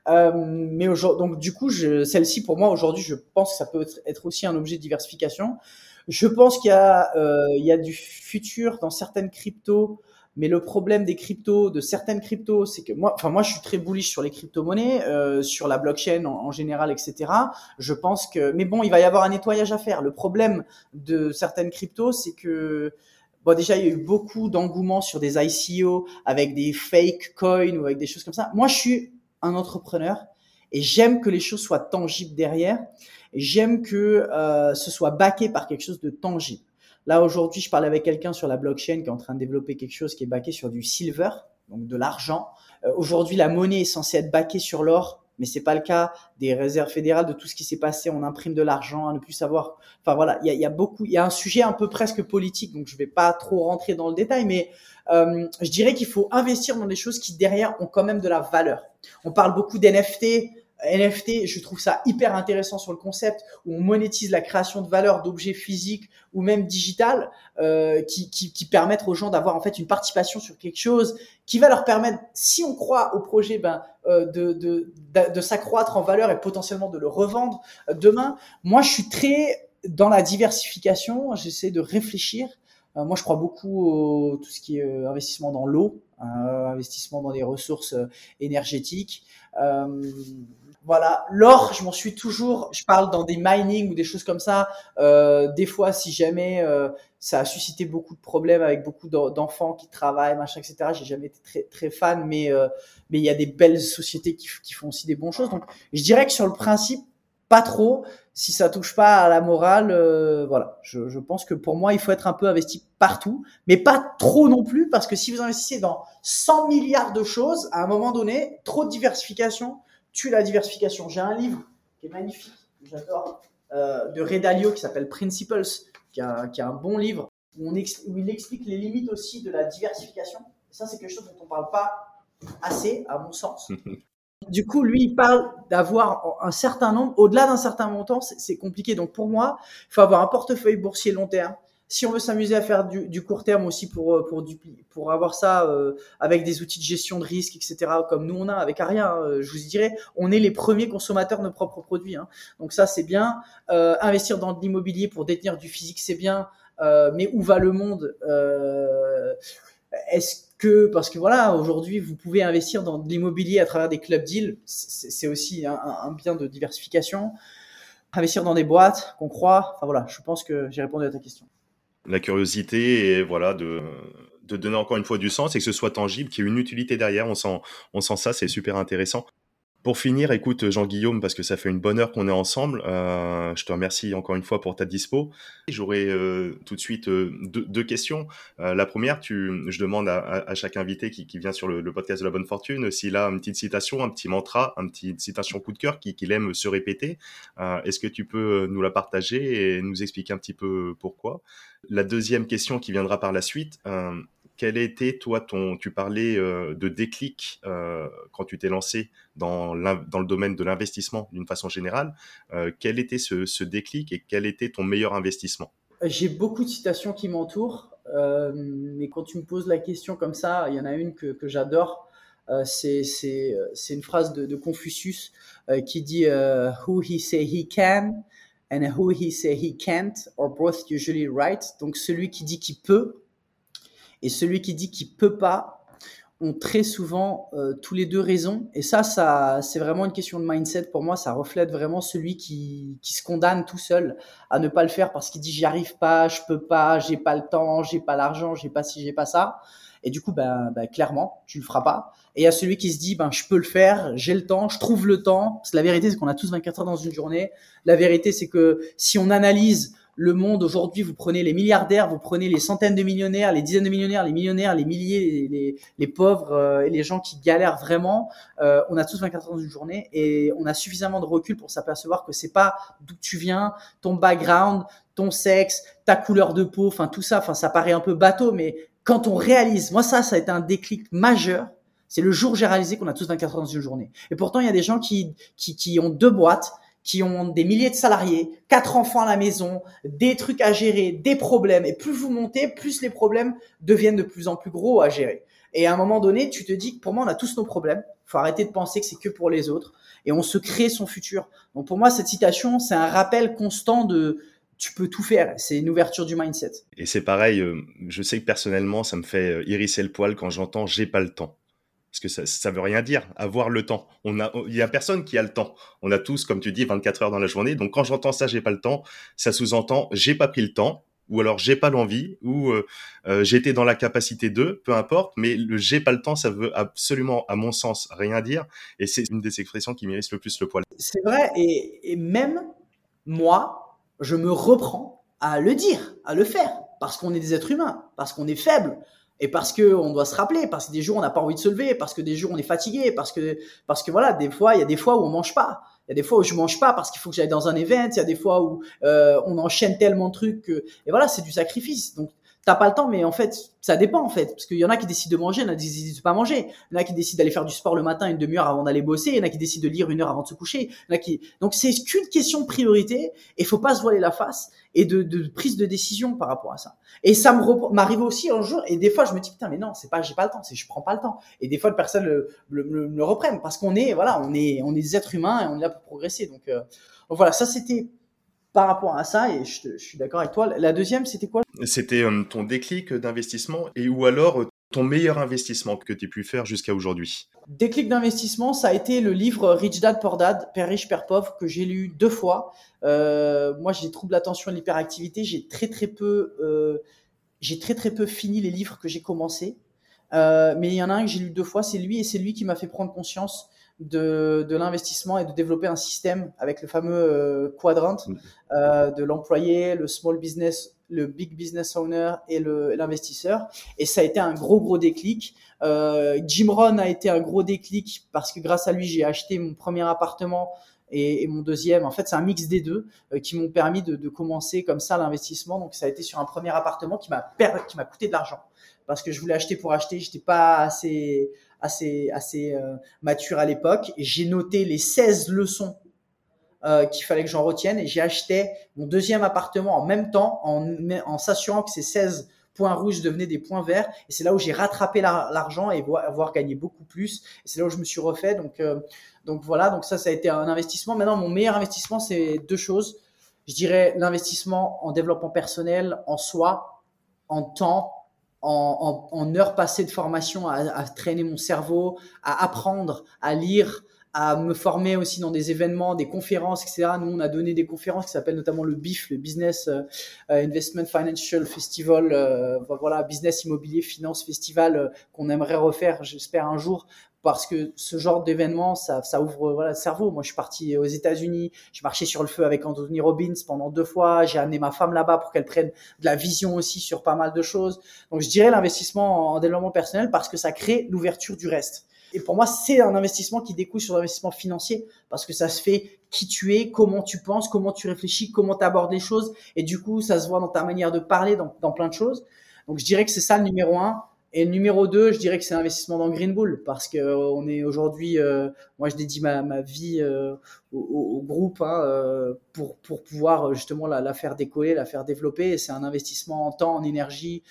Euh, mais aujourd'hui, donc du coup, je, celle-ci pour moi aujourd'hui, je pense que ça peut être, être aussi un objet de diversification. Je pense qu'il y a, euh, il y a du futur dans certaines cryptos, mais le problème des cryptos, de certaines cryptos, c'est que moi, enfin moi, je suis très bullish sur les crypto-monnaies, euh, sur la blockchain en, en général, et cetera. Je pense que, mais bon, il va y avoir un nettoyage à faire. Le problème de certaines cryptos, c'est que bon, déjà, il y a eu beaucoup d'engouement sur des I C O avec des fake coins ou avec des choses comme ça. Moi, je suis un entrepreneur et j'aime que les choses soient tangibles derrière. Et j'aime que euh, ce soit backé par quelque chose de tangible. Là, aujourd'hui, je parlais avec quelqu'un sur la blockchain qui est en train de développer quelque chose qui est backé sur du silver. donc de l'argent. Euh, aujourd'hui, la monnaie est censée être backée sur l'or, mais c'est pas le cas des réserves fédérales, de tout ce qui s'est passé. On imprime de l'argent, à ne plus savoir. Enfin voilà, il y a, y a beaucoup, il y a un sujet un peu presque politique, donc je vais pas trop rentrer dans le détail, mais euh, je dirais qu'il faut investir dans des choses qui derrière ont quand même de la valeur. On parle beaucoup d'N F T. N F T, je trouve ça hyper intéressant sur le concept où on monétise la création de valeur d'objets physiques ou même digitales euh, qui, qui, qui permettent aux gens d'avoir en fait une participation sur quelque chose qui va leur permettre, si on croit au projet, ben, euh, de, de, de, de s'accroître en valeur et potentiellement de le revendre demain. Moi, je suis très dans la diversification, j'essaie de réfléchir. Euh, moi, je crois beaucoup au tout ce qui est euh, investissement dans l'eau, euh, investissement dans les ressources euh, énergétiques. Euh, Voilà, l'or, je m'en suis toujours, je parle dans des mining ou des choses comme ça, euh, des fois si jamais euh, ça a suscité beaucoup de problèmes avec beaucoup d'enfants qui travaillent, machin, et cetera. J'ai jamais été très très fan, mais euh, mais il y a des belles sociétés qui, qui font aussi des bonnes choses. Donc je dirais que sur le principe, pas trop, si ça touche pas à la morale, euh, voilà. Je, je pense que pour moi, il faut être un peu investi partout, mais pas trop non plus, parce que si vous investissez dans cent milliards de choses, à un moment donné, trop de diversification tue la diversification. J'ai un livre qui est magnifique, que j'adore, euh, de Ray Dalio, qui s'appelle Principles, qui est un, qui est un bon livre, où, on ex- où il explique les limites aussi de la diversification. Et ça, c'est quelque chose dont on ne parle pas assez, à mon sens. Du coup, lui, il parle d'avoir un certain nombre, au-delà d'un certain montant, c'est, c'est compliqué. Donc, pour moi, il faut avoir un portefeuille boursier long terme. Si on veut s'amuser à faire du, du court terme aussi pour pour du, pour avoir ça euh, avec des outils de gestion de risque, et cetera, comme nous on a avec ARIA, hein, je vous dirais, on est les premiers consommateurs de nos propres produits. Hein. Donc ça, c'est bien. Euh, investir dans de l'immobilier pour détenir du physique, c'est bien. Euh, mais où va le monde ? euh, Est-ce que, parce que voilà, aujourd'hui, vous pouvez investir dans de l'immobilier à travers des club deals. C'est, c'est aussi un, un bien de diversification. Investir dans des boîtes qu'on croit. Enfin voilà, je pense que j'ai répondu à ta question. La curiosité et voilà de, de donner encore une fois du sens et que ce soit tangible, qu'il y ait une utilité derrière, on sent, on sent ça, c'est super intéressant. Pour finir, écoute Jean-Guillaume, parce que ça fait une bonne heure qu'on est ensemble, euh, je te remercie encore une fois pour ta dispo. J'aurais euh, tout de suite euh, deux, deux questions. Euh, la première, tu, je demande à, à chaque invité qui, qui vient sur le, le podcast de la bonne fortune s'il a une petite citation, un petit mantra, une petite citation coup de cœur qu'il qui aime se répéter. Euh, est-ce que tu peux nous la partager et nous expliquer un petit peu pourquoi ? La deuxième question qui viendra par la suite... Euh, Quel était, toi, ton, tu parlais euh, de déclic euh, quand tu t'es lancé dans, dans le domaine de l'investissement d'une façon générale. Euh, quel était ce, ce déclic et quel était ton meilleur investissement ? J'ai beaucoup de citations qui m'entourent, euh, mais quand tu me poses la question comme ça, il y en a une que, que j'adore. Euh, c'est, c'est, c'est une phrase de, de Confucius euh, qui dit euh, « Who he say he can and who he say he can't are both usually right ». Donc, celui qui dit qu'il peut et celui qui dit qu'il peut pas ont très souvent euh, tous les deux raison. Et ça, ça, c'est vraiment une question de mindset pour moi. Ça reflète vraiment celui qui qui se condamne tout seul à ne pas le faire parce qu'il dit j'y arrive pas, je peux pas, j'ai pas le temps, j'ai pas l'argent, j'ai pas ci, j'ai pas ça. Et du coup, ben, ben clairement, tu le feras pas. Et il y a celui qui se dit, ben je peux le faire, j'ai le temps, je trouve le temps. Parce que la vérité, c'est qu'on a tous vingt-quatre heures dans une journée. La vérité, c'est que si on analyse le monde aujourd'hui, vous prenez les milliardaires, vous prenez les centaines de millionnaires, les dizaines de millionnaires, les millionnaires, les milliers, les, les, les pauvres euh, et les gens qui galèrent vraiment. Euh, on a tous vingt-quatre heures dans une journée et on a suffisamment de recul pour s'apercevoir que c'est pas d'où tu viens, ton background, ton sexe, ta couleur de peau, enfin tout ça. Enfin, ça paraît un peu bateau, mais quand on réalise, moi ça, ça a été un déclic majeur. C'est le jour où j'ai réalisé qu'on a tous vingt-quatre heures dans une journée. Et pourtant, il y a des gens qui qui, qui ont deux boîtes, qui ont des milliers de salariés, quatre enfants à la maison, des trucs à gérer, des problèmes. Et plus vous montez, plus les problèmes deviennent de plus en plus gros à gérer. Et à un moment donné, tu te dis que pour moi, on a tous nos problèmes. Faut arrêter de penser que c'est que pour les autres. Et on se crée son futur. Donc pour moi, cette citation, c'est un rappel constant de... tu peux tout faire, c'est une ouverture du mindset. Et c'est pareil, je sais que personnellement, ça me fait hérisser le poil quand j'entends « j'ai pas le temps ». Parce que ça, ça veut rien dire, avoir le temps. On a, il y a personne qui a le temps. On a tous, comme tu dis, vingt-quatre heures dans la journée. Donc, quand j'entends ça, j'ai pas le temps, ça sous-entend, j'ai pas pris le temps, ou alors j'ai pas l'envie, ou euh, euh, j'étais dans la capacité de, peu importe. Mais le j'ai pas le temps, ça veut absolument, à mon sens, rien dire. Et c'est une des expressions qui m'irrite le plus le poil. C'est vrai. Et, et même moi, je me reprends à le dire, à le faire, parce qu'on est des êtres humains, parce qu'on est faible. Et parce que on doit se rappeler, parce que des jours on n'a pas envie de se lever, parce que des jours on est fatigué, parce que parce que voilà, des fois il y a des fois où on mange pas, il y a des fois où je mange pas parce qu'il faut que j'aille dans un event, il y a des fois où euh, on enchaîne tellement de trucs que, et voilà, c'est du sacrifice. Donc t'as pas le temps, mais en fait ça dépend en fait, parce qu'il y en a qui décident de manger, il y en a qui décident de pas manger, il y en a qui décident d'aller faire du sport le matin une demi-heure avant d'aller bosser, il y en a qui décident de lire une heure avant de se coucher, il y en a qui, donc c'est qu'une question de priorité et faut pas se voiler la face et de, de prise de décision par rapport à ça. Et ça me m'arrive aussi un jour, et des fois je me dis putain mais non, c'est pas j'ai pas le temps, c'est je prends pas le temps. Et des fois les personnes le, le, le, le reprennent parce qu'on est voilà, on est on est des êtres humains et on est là pour progresser. Donc, euh, donc voilà, ça c'était par rapport à ça, et je, te, je suis d'accord avec toi. La deuxième, c'était quoi ? C'était euh, ton déclic d'investissement, et ou alors euh, ton meilleur investissement que tu as pu faire jusqu'à aujourd'hui. Déclic d'investissement, ça a été le livre Rich Dad Poor Dad, Père Riche Père Pauvre, que j'ai lu deux fois. Euh, moi, j'ai des troubles d'attention et de l'hyperactivité. J'ai très très peu, euh, j'ai très très peu fini les livres que j'ai commencé. Euh, mais il y en a un que j'ai lu deux fois, c'est lui, et c'est lui qui m'a fait prendre conscience de, de l'investissement et de développer un système avec le fameux euh, quadrant euh, de l'employé, le small business, le big business owner et le, l'investisseur. Et ça a été un gros, gros déclic. Euh, Jim Rohn a été un gros déclic parce que grâce à lui, j'ai acheté mon premier appartement et, et mon deuxième. En fait, c'est un mix des deux euh, qui m'ont permis de, de commencer comme ça l'investissement. Donc, ça a été sur un premier appartement qui m'a, per- qui m'a coûté de l'argent parce que je voulais acheter pour acheter. J'étais pas assez... assez, assez euh, mature à l'époque. Et j'ai noté les seize leçons euh, qu'il fallait que j'en retienne, et j'ai acheté mon deuxième appartement en même temps en, en s'assurant que ces seize points rouges devenaient des points verts. Et c'est là où j'ai rattrapé la, l'argent et vo- avoir gagné beaucoup plus. Et c'est là où je me suis refait. Donc, euh, donc voilà, donc ça, ça a été un investissement. Maintenant, mon meilleur investissement, c'est deux choses. Je dirais l'investissement en développement personnel, en soi, en temps, en, en, en heures passées de formation à, à traîner mon cerveau, à apprendre, à lire, à me former aussi dans des événements, des conférences, et cetera. Nous, on a donné des conférences qui s'appellent notamment le B I F, le Business euh, Investment Financial Festival, euh, voilà, Business Immobilier Finance Festival euh, qu'on aimerait refaire, j'espère, un jour. Parce que ce genre d'événement, ça, ça ouvre voilà, le cerveau. Moi, je suis parti aux États-Unis, je marchais sur le feu avec Anthony Robbins pendant deux fois. J'ai amené ma femme là-bas pour qu'elle prenne de la vision aussi sur pas mal de choses. Donc, je dirais l'investissement en développement personnel parce que ça crée l'ouverture du reste. Et pour moi, c'est un investissement qui découle sur l'investissement financier parce que ça se fait qui tu es, comment tu penses, comment tu réfléchis, comment tu abordes les choses. Et du coup, ça se voit dans ta manière de parler, dans, dans plein de choses. Donc, je dirais que c'est ça le numéro un. Et le numéro deux, je dirais que c'est l'investissement dans Green Bull parce que euh, on est aujourd'hui, euh, moi je dédie ma, ma vie euh, au, au groupe hein, euh, pour pour pouvoir justement la, la faire décoller, la faire développer. Et c'est un investissement en temps, en énergie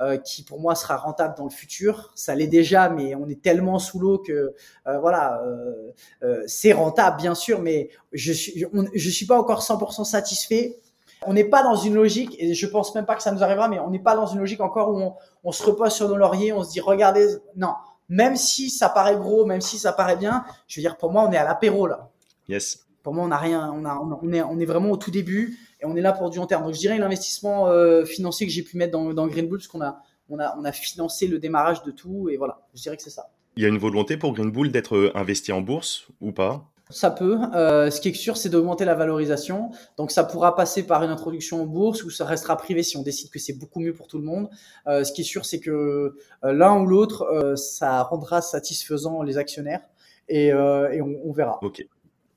euh, qui pour moi sera rentable dans le futur. Ça l'est déjà, mais on est tellement sous l'eau que euh, voilà, euh, euh, c'est rentable bien sûr, mais je suis on, je suis pas encore cent pour cent satisfait. On n'est pas dans une logique, et je pense même pas que ça nous arrivera, mais on n'est pas dans une logique encore où on, on se repose sur nos lauriers, on se dit regardez, non, même si ça paraît gros, même si ça paraît bien, je veux dire pour moi on est à l'apéro là. Yes. Pour moi on n'a rien, on a, on est, on est vraiment au tout début et on est là pour du long terme. Donc je dirais l'investissement euh, financier que j'ai pu mettre dans, dans Green Bull, parce qu'on a, on a, on a financé le démarrage de tout et voilà, je dirais que c'est ça. Il y a une volonté pour Green Bull d'être investi en bourse ou pas ? Ça peut. Euh, ce qui est sûr, c'est d'augmenter la valorisation. Donc, ça pourra passer par une introduction en bourse ou ça restera privé si on décide que c'est beaucoup mieux pour tout le monde. Euh, ce qui est sûr, c'est que euh, l'un ou l'autre, euh, ça rendra satisfaisant les actionnaires et, euh, et on, on verra. Ok.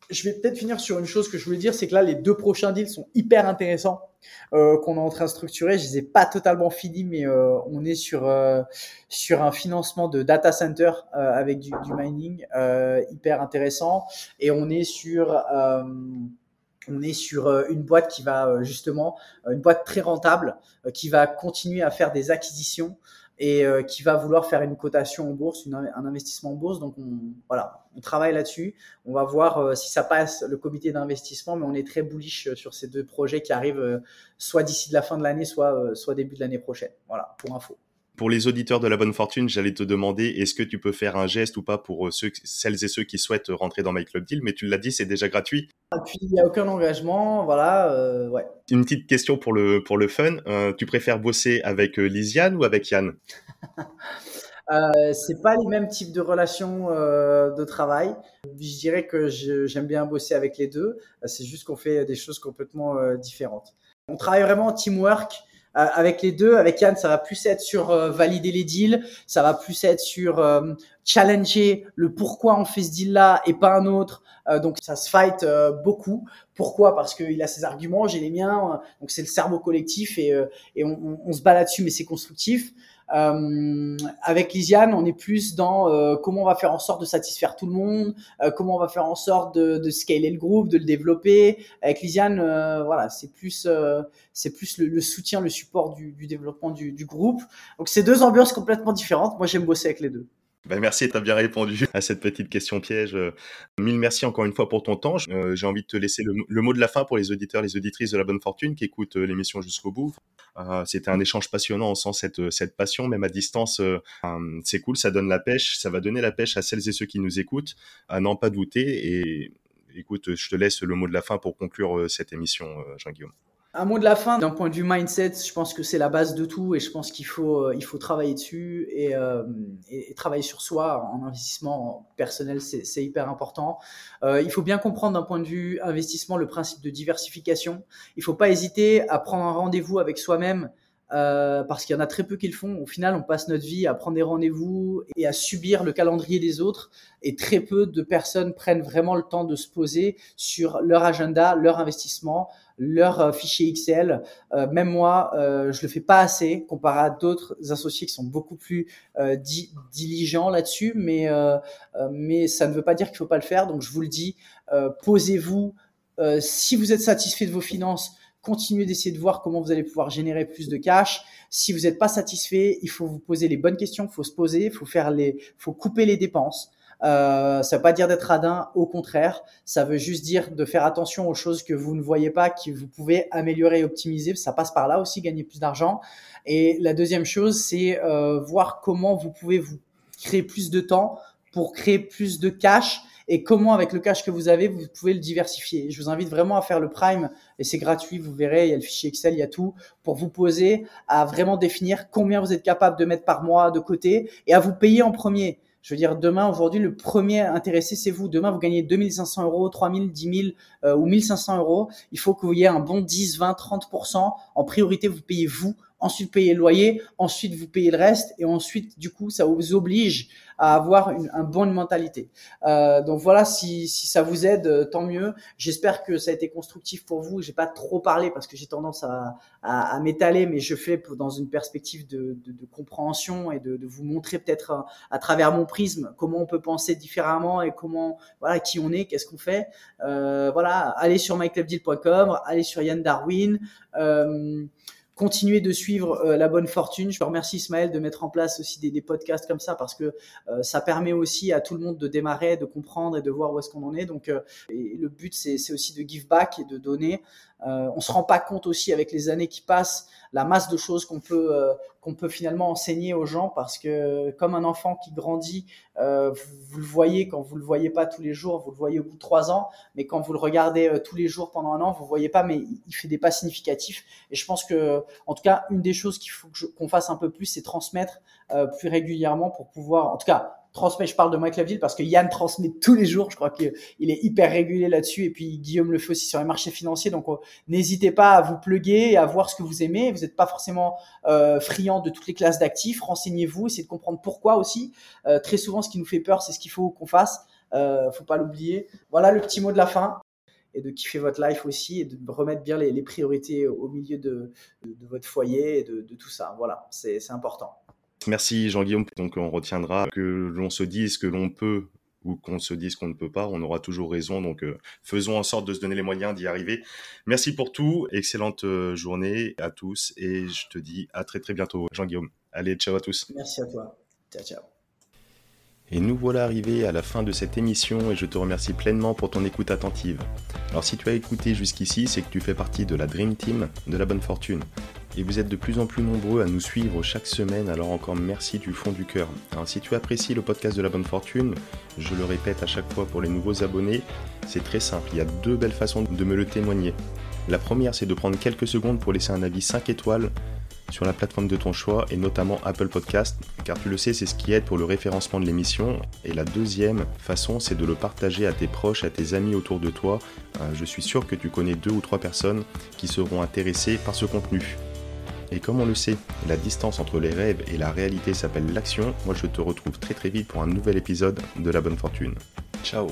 Je vais peut-être finir sur une chose que je voulais dire, c'est que là, les deux prochains deals sont hyper intéressants euh, qu'on est en train de structurer. Je les ai pas totalement finis, mais euh, on est sur euh, sur un financement de data center euh, avec du, du mining euh, hyper intéressant, et on est sur euh, on est sur une boîte qui va justement une boîte très rentable qui va continuer à faire des acquisitions et euh, qui va vouloir faire une cotation en bourse, une, un investissement en bourse. Donc, on, voilà, on travaille là-dessus. On va voir euh, si ça passe le comité d'investissement, mais on est très bullish sur ces deux projets qui arrivent euh, soit d'ici la fin de l'année, soit, euh, soit début de l'année prochaine. Voilà, pour info. Pour les auditeurs de la bonne fortune, j'allais te demander, est-ce que tu peux faire un geste ou pas pour ceux, celles et ceux qui souhaitent rentrer dans MyClubDeal ? Mais tu l'as dit, c'est déjà gratuit. Et puis, il n'y a aucun engagement, voilà, euh, ouais. Une petite question pour le, pour le fun. Euh, tu préfères bosser avec Lisiane ou avec Yann ? euh, C'est pas les mêmes types de relations euh, de travail. Je dirais que je, j'aime bien bosser avec les deux. C'est juste qu'on fait des choses complètement euh, différentes. On travaille vraiment en teamwork. Euh, avec les deux, avec Yann, ça va plus être sur euh, valider les deals, ça va plus être sur euh, challenger le pourquoi on fait ce deal-là et pas un autre. Euh, donc, ça se fight euh, beaucoup. Pourquoi ? Parce qu'il a ses arguments, j'ai les miens. Euh, donc, c'est le cerveau collectif et, euh, et on, on, on se bat là-dessus, mais c'est constructif. Euh, avec Lisiane, on est plus dans euh, comment on va faire en sorte de satisfaire tout le monde, euh, comment on va faire en sorte de, de scaler le groupe, de le développer. Avec Lisiane, euh, voilà, c'est plus euh, c'est plus le, le soutien, le support du, du développement du, du groupe. Donc c'est deux ambiances complètement différentes. Moi, j'aime bosser avec les deux. Ben merci, tu as bien répondu à cette petite question piège. Mille merci encore une fois pour ton temps. J'ai envie de te laisser le, le mot de la fin pour les auditeurs, les auditrices de La Bonne Fortune qui écoutent l'émission jusqu'au bout. Euh, c'était un échange passionnant, on sent cette, cette passion, même à distance. Euh, c'est cool, ça donne la pêche, ça va donner la pêche à celles et ceux qui nous écoutent, à n'en pas douter. Et écoute, je te laisse le mot de la fin pour conclure cette émission, Jean-Guillaume. Un mot de la fin, d'un point de vue mindset, je pense que c'est la base de tout et je pense qu'il faut, il faut travailler dessus et, euh, et, et travailler sur soi en investissement personnel, c'est, c'est hyper important. Euh, il faut bien comprendre d'un point de vue investissement le principe de diversification. Il ne faut pas hésiter à prendre un rendez-vous avec soi-même euh, parce qu'il y en a très peu qui le font. Au final, on passe notre vie à prendre des rendez-vous et à subir le calendrier des autres et très peu de personnes prennent vraiment le temps de se poser sur leur agenda, leur investissement, leur fichier Excel. Euh, même moi, euh, je le fais pas assez comparé à d'autres associés qui sont beaucoup plus euh, di- diligents là-dessus, mais euh, euh, mais ça ne veut pas dire qu'il faut pas le faire. Donc je vous le dis, euh, posez-vous. Euh, si vous êtes satisfait de vos finances, continuez d'essayer de voir comment vous allez pouvoir générer plus de cash. Si vous n'êtes pas satisfait, il faut vous poser les bonnes questions. Il faut se poser, il faut faire les, faut couper les dépenses. Euh, ça veut pas dire d'être radin, au contraire, ça veut juste dire de faire attention aux choses que vous ne voyez pas, que vous pouvez améliorer et optimiser, ça passe par là aussi, gagner plus d'argent. Et la deuxième chose, c'est euh, voir comment vous pouvez vous créer plus de temps pour créer plus de cash et comment avec le cash que vous avez, vous pouvez le diversifier. Je vous invite vraiment à faire le prime et c'est gratuit, vous verrez, il y a le fichier Excel, il y a tout pour vous poser à vraiment définir combien vous êtes capable de mettre par mois de côté et à vous payer en premier. Je veux dire, demain, aujourd'hui, le premier intéressé, c'est vous. Demain, vous gagnez deux mille cinq cents euros, trois mille, dix mille euh, ou mille cinq cents euros. Il faut que vous ayez un bon dix, vingt, trente pour cent. En priorité, vous payez vous. Ensuite, payez le loyer. Ensuite, vous payez le reste. Et ensuite, du coup, ça vous oblige à avoir une, une bonne mentalité. Euh, donc voilà, si, si ça vous aide, tant mieux. J'espère que ça a été constructif pour vous. J'ai pas trop parlé parce que j'ai tendance à, à, à m'étaler, mais je fais pour, dans une perspective de, de, de compréhension et de, de vous montrer peut-être à, à travers mon prisme comment on peut penser différemment et comment, voilà, qui on est, qu'est-ce qu'on fait. Euh, voilà, allez sur my club deal point com, allez sur Yann Darwin. Euh, Continuez de suivre euh, La Bonne Fortune. Je remercie Ismaël de mettre en place aussi des, des podcasts comme ça parce que euh, ça permet aussi à tout le monde de démarrer, de comprendre et de voir où est-ce qu'on en est. Donc, euh, et le but, c'est, c'est aussi de give back et de donner. Euh, on se rend pas compte aussi avec les années qui passent la masse de choses qu'on peut euh, qu'on peut finalement enseigner aux gens parce que comme un enfant qui grandit, euh, vous, vous le voyez quand vous le voyez pas tous les jours, vous le voyez au bout de trois ans, mais quand vous le regardez euh, tous les jours pendant un an, vous le voyez pas, mais il fait des pas significatifs. Et je pense que, en tout cas, une des choses qu'il faut que je, qu'on fasse un peu plus, c'est transmettre euh, plus régulièrement pour pouvoir, en tout cas. Transmet, je parle de MyClubDeal parce que Yann transmet tous les jours. Je crois qu'il est hyper régulier là-dessus. Et puis, Guillaume le fait aussi sur les marchés financiers. Donc, n'hésitez pas à vous pluguer et à voir ce que vous aimez. Vous n'êtes pas forcément euh, friand de toutes les classes d'actifs. Renseignez-vous. Essayez de comprendre pourquoi aussi. Euh, très souvent, ce qui nous fait peur, c'est ce qu'il faut qu'on fasse. Euh, faut pas l'oublier. Voilà le petit mot de la fin. Et de kiffer votre life aussi et de remettre bien les, les priorités au milieu de, de, de votre foyer et de, de tout ça. Voilà, c'est, c'est important. Merci Jean-Guillaume. Donc on retiendra que l'on se dise que l'on peut ou qu'on se dise qu'on ne peut pas, on aura toujours raison. Donc euh, faisons en sorte de se donner les moyens d'y arriver. Merci pour tout. Excellente journée à tous et je te dis à très très bientôt Jean-Guillaume. Allez, ciao à tous. Merci à toi. Ciao, ciao. Et nous voilà arrivés à la fin de cette émission et je te remercie pleinement pour ton écoute attentive. Alors si tu as écouté jusqu'ici, c'est que tu fais partie de la Dream Team de La Bonne Fortune. Et vous êtes de plus en plus nombreux à nous suivre chaque semaine, alors encore merci du fond du cœur. Alors, si tu apprécies le podcast de La Bonne Fortune, je le répète à chaque fois pour les nouveaux abonnés, c'est très simple, il y a deux belles façons de me le témoigner. La première, c'est de prendre quelques secondes pour laisser un avis cinq étoiles sur la plateforme de ton choix, et notamment Apple Podcast, car tu le sais, c'est ce qui aide pour le référencement de l'émission. Et la deuxième façon, c'est de le partager à tes proches, à tes amis autour de toi. Je suis sûr que tu connais deux ou trois personnes qui seront intéressées par ce contenu. Et comme on le sait, la distance entre les rêves et la réalité s'appelle l'action. Moi, je te retrouve très très vite pour un nouvel épisode de La Bonne Fortune. Ciao!